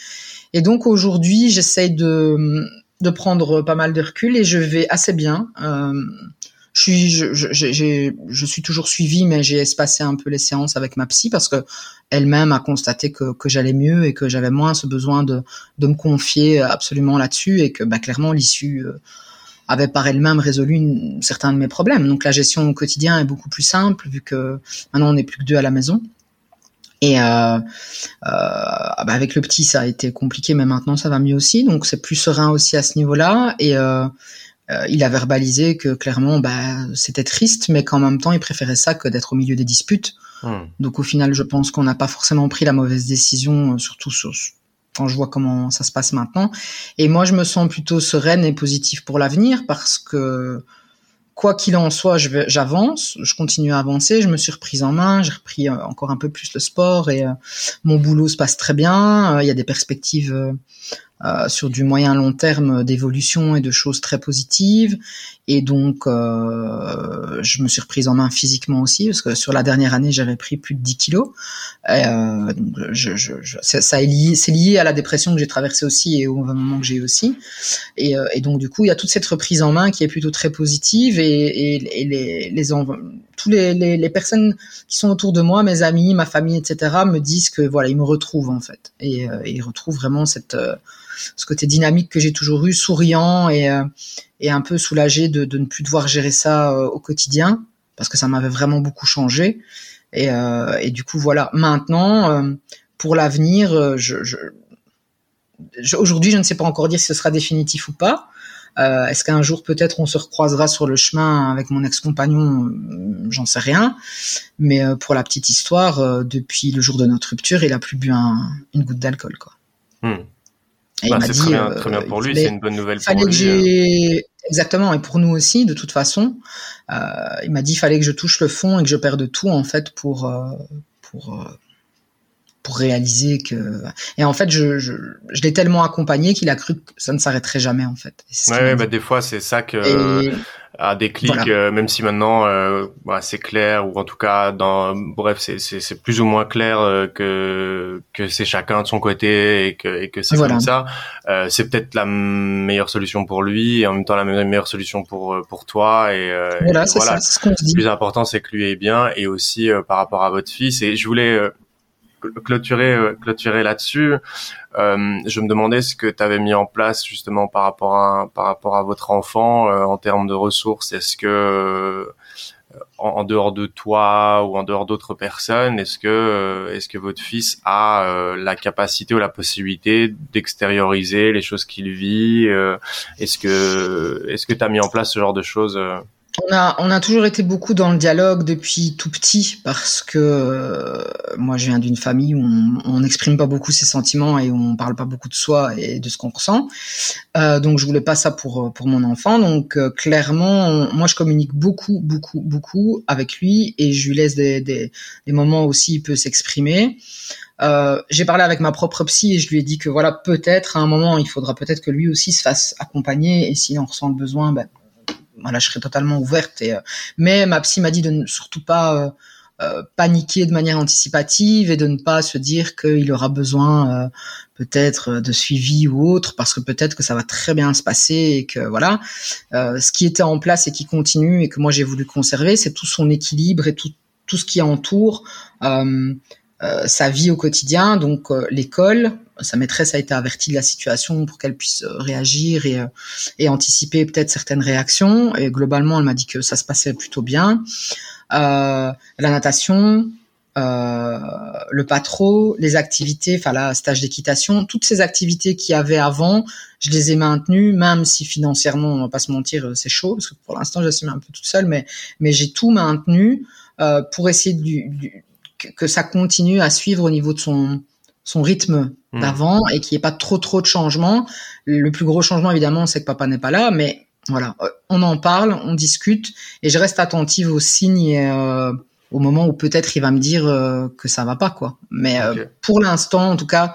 Et donc aujourd'hui, j'essaye de, de prendre pas mal de recul et je vais assez bien. Euh, Je suis, je, je, j'ai, je suis toujours suivie, mais j'ai espacé un peu les séances avec ma psy parce que elle-même a constaté que, que j'allais mieux et que j'avais moins ce besoin de, de me confier absolument là-dessus et que, bah, clairement, l'issue avait par elle-même résolu une, certains de mes problèmes. Donc, la gestion au quotidien est beaucoup plus simple vu que maintenant on n'est plus que deux à la maison. Et euh, euh, bah avec le petit, ça a été compliqué, mais maintenant ça va mieux aussi. Donc c'est plus serein aussi à ce niveau-là. Et euh, euh, il a verbalisé que clairement, bah, c'était triste, mais qu'en même temps, il préférait ça que d'être au milieu des disputes. Mmh. Donc au final, je pense qu'on n'a pas forcément pris la mauvaise décision, surtout sur, quand je vois comment ça se passe maintenant. Et moi, je me sens plutôt sereine et positive pour l'avenir parce que quoi qu'il en soit, je vais, j'avance, je continue à avancer, je me suis reprise en main, j'ai repris encore un peu plus le sport et euh, mon boulot se passe très bien. Il y a des perspectives euh, euh, sur du moyen-long terme d'évolution et de choses très positives. Et donc, euh, je me suis reprise en main physiquement aussi parce que sur la dernière année, j'avais pris plus de dix kilos. Et, euh, donc, je, je, je, ça, ça est lié, c'est lié à la dépression que j'ai traversée aussi et au moment que j'ai eu aussi. Et, et donc, du coup, il y a toute cette reprise en main qui est plutôt très positive. Et, et, et les, les env- tous les, les, les personnes qui sont autour de moi, mes amis, ma famille, et cetera, me disent que voilà, ils me retrouvent en fait, et, euh, et ils retrouvent vraiment cette, euh, ce côté dynamique que j'ai toujours eu, souriant et, euh, et un peu soulagé de, de ne plus devoir gérer ça euh, au quotidien, parce que ça m'avait vraiment beaucoup changé. Et, euh, et du coup, voilà. Maintenant, euh, pour l'avenir, euh, je, je, je, aujourd'hui, je ne sais pas encore dire si ce sera définitif ou pas. Euh, est-ce qu'un jour peut-être on se recroisera sur le chemin avec mon ex-compagnon, euh, j'en sais rien, mais euh, pour la petite histoire, euh, depuis le jour de notre rupture, il a plus bu un, une goutte d'alcool, quoi. Mmh. Et bah, il m'a c'est dit, très bien, très bien pour euh, lui, fallait, c'est une bonne nouvelle pour lui. J'ai... Exactement, et pour nous aussi, de toute façon, euh, il m'a dit fallait que je touche le fond et que je perde tout en fait pour euh, pour euh, pour réaliser que... Et en fait, je, je, je l'ai tellement accompagné qu'il a cru que ça ne s'arrêterait jamais, en fait. Oui, ouais, bah des fois, c'est ça que... Et... à des clics, voilà. euh, même si maintenant euh, bah, c'est clair, ou en tout cas, dans, bref, c'est, c'est, c'est plus ou moins clair euh, que que c'est chacun de son côté et que, et que c'est voilà. Comme ça. Euh, c'est peut-être la meilleure solution pour lui et en même temps la meilleure solution pour pour toi. Et, euh, voilà, et c'est voilà. Ça, c'est ce qu'on se dit. Le plus important, c'est que lui est bien et aussi euh, par rapport à votre fils. Et je voulais euh, clôturer clôturer là-dessus. Euh, je me demandais ce que tu avais mis en place justement par rapport à par rapport à votre enfant euh, en termes de ressources. Est-ce que euh, en, en dehors de toi ou en dehors d'autres personnes, est-ce que euh, est-ce que votre fils a euh, la capacité ou la possibilité d'extérioriser les choses qu'il vit euh, Est-ce que est-ce que tu as mis en place ce genre de choses euh On a, on a toujours été beaucoup dans le dialogue depuis tout petit parce que euh, moi je viens d'une famille où on n'exprime pas beaucoup ses sentiments et où on parle pas beaucoup de soi et de ce qu'on ressent. Euh, donc je voulais pas ça pour pour mon enfant. Donc euh, clairement, on, moi je communique beaucoup, beaucoup, beaucoup avec lui et je lui laisse des des, des moments aussi il peut s'exprimer. Euh, j'ai parlé avec ma propre psy et je lui ai dit que voilà peut-être à un moment il faudra peut-être que lui aussi se fasse accompagner et s'il en ressent le besoin, ben voilà, je serais totalement ouverte. Et, euh, mais ma psy m'a dit de ne surtout pas euh, euh, paniquer de manière anticipative et de ne pas se dire qu'il aura besoin euh, peut-être de suivi ou autre, parce que peut-être que ça va très bien se passer et que voilà. Euh, ce qui était en place et qui continue et que moi j'ai voulu conserver, c'est tout son équilibre et tout, tout ce qui entoure euh, euh, sa vie au quotidien, donc euh, l'école. Sa maîtresse a été avertie de la situation pour qu'elle puisse réagir et, et anticiper peut-être certaines réactions. Et globalement, elle m'a dit que ça se passait plutôt bien. Euh, la natation, euh, le patro, les activités, enfin là, stage d'équitation, toutes ces activités qu'il y avait avant, je les ai maintenues, même si financièrement, on va pas se mentir, c'est chaud, parce que pour l'instant, j'assume un peu toute seule, mais, mais j'ai tout maintenu euh, pour essayer du, du, que ça continue à suivre au niveau de son... son rythme mmh. d'avant et qu'il n'y ait pas trop trop de changements. Le plus gros changement, évidemment, c'est que papa n'est pas là, mais voilà, on en parle, on discute et je reste attentive aux signes et, euh, au moment où peut-être il va me dire euh, que ça va pas, quoi. Mais okay. euh, pour l'instant, en tout cas,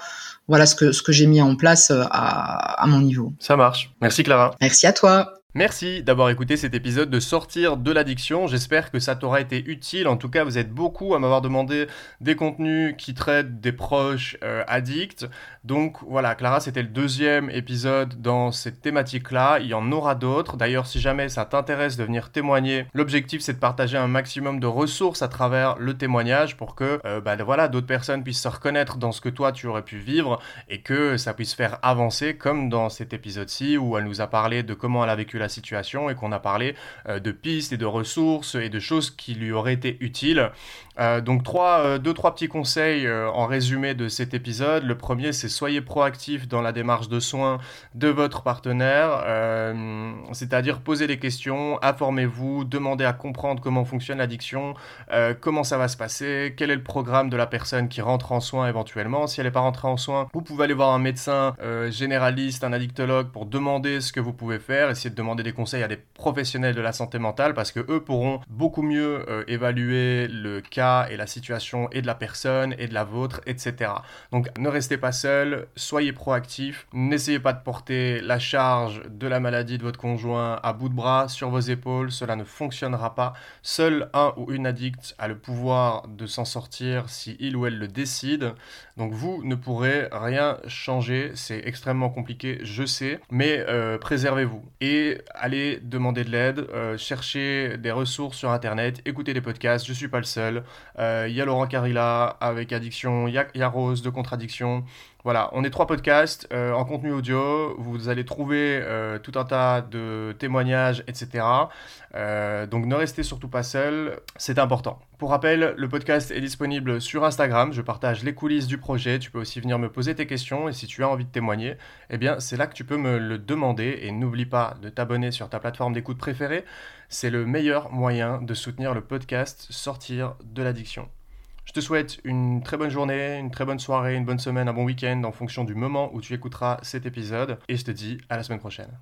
voilà ce que, ce que j'ai mis en place euh, à, à mon niveau. Ça marche. Merci Clara. Merci à toi. Merci d'avoir écouté cet épisode de Sortir de l'addiction, j'espère que ça t'aura été utile, en tout cas vous êtes beaucoup à m'avoir demandé des contenus qui traitent des proches euh, addicts, donc voilà, Clara c'était le deuxième épisode dans cette thématique-là, il y en aura d'autres, d'ailleurs si jamais ça t'intéresse de venir témoigner, l'objectif c'est de partager un maximum de ressources à travers le témoignage pour que euh, bah, voilà, d'autres personnes puissent se reconnaître dans ce que toi tu aurais pu vivre et que ça puisse faire avancer comme dans cet épisode-ci où elle nous a parlé de comment elle a vécu la situation et qu'on a parlé euh, de pistes et de ressources et de choses qui lui auraient été utiles. Euh, donc trois, euh, deux, trois petits conseils euh, en résumé de cet épisode. Le premier, c'est soyez proactif dans la démarche de soins de votre partenaire, euh, c'est-à-dire poser des questions, informez-vous, demandez à comprendre comment fonctionne l'addiction, euh, comment ça va se passer, quel est le programme de la personne qui rentre en soins éventuellement. Si elle n'est pas rentrée en soins, vous pouvez aller voir un médecin euh, généraliste, un addictologue pour demander ce que vous pouvez faire, essayer de demander des conseils à des professionnels de la santé mentale parce que eux pourront beaucoup mieux euh, évaluer le cas et la situation et de la personne et de la vôtre, et cetera. Donc ne restez pas seul, soyez proactifs, n'essayez pas de porter la charge de la maladie de votre conjoint à bout de bras sur vos épaules, cela ne fonctionnera pas. Seul un ou une addict a le pouvoir de s'en sortir si il ou elle le décide. Donc vous ne pourrez rien changer, c'est extrêmement compliqué, je sais, mais euh, préservez-vous et allez demander de l'aide, euh, chercher des ressources sur internet, écouter des podcasts, je suis pas le seul. Il euh, y a Laurent Karila avec Addiction, il y, y a Rose de Contradiction. Voilà, on est trois podcasts euh, en contenu audio, vous allez trouver euh, tout un tas de témoignages, et cetera. Euh, donc ne restez surtout pas seul, c'est important. Pour rappel, le podcast est disponible sur Instagram, je partage les coulisses du projet, tu peux aussi venir me poser tes questions et si tu as envie de témoigner, eh bien c'est là que tu peux me le demander et n'oublie pas de t'abonner sur ta plateforme d'écoute préférée, c'est le meilleur moyen de soutenir le podcast Sortir de l'addiction. Je te souhaite une très bonne journée, une très bonne soirée, une bonne semaine, un bon week-end en fonction du moment où tu écouteras cet épisode. Et je te dis à la semaine prochaine.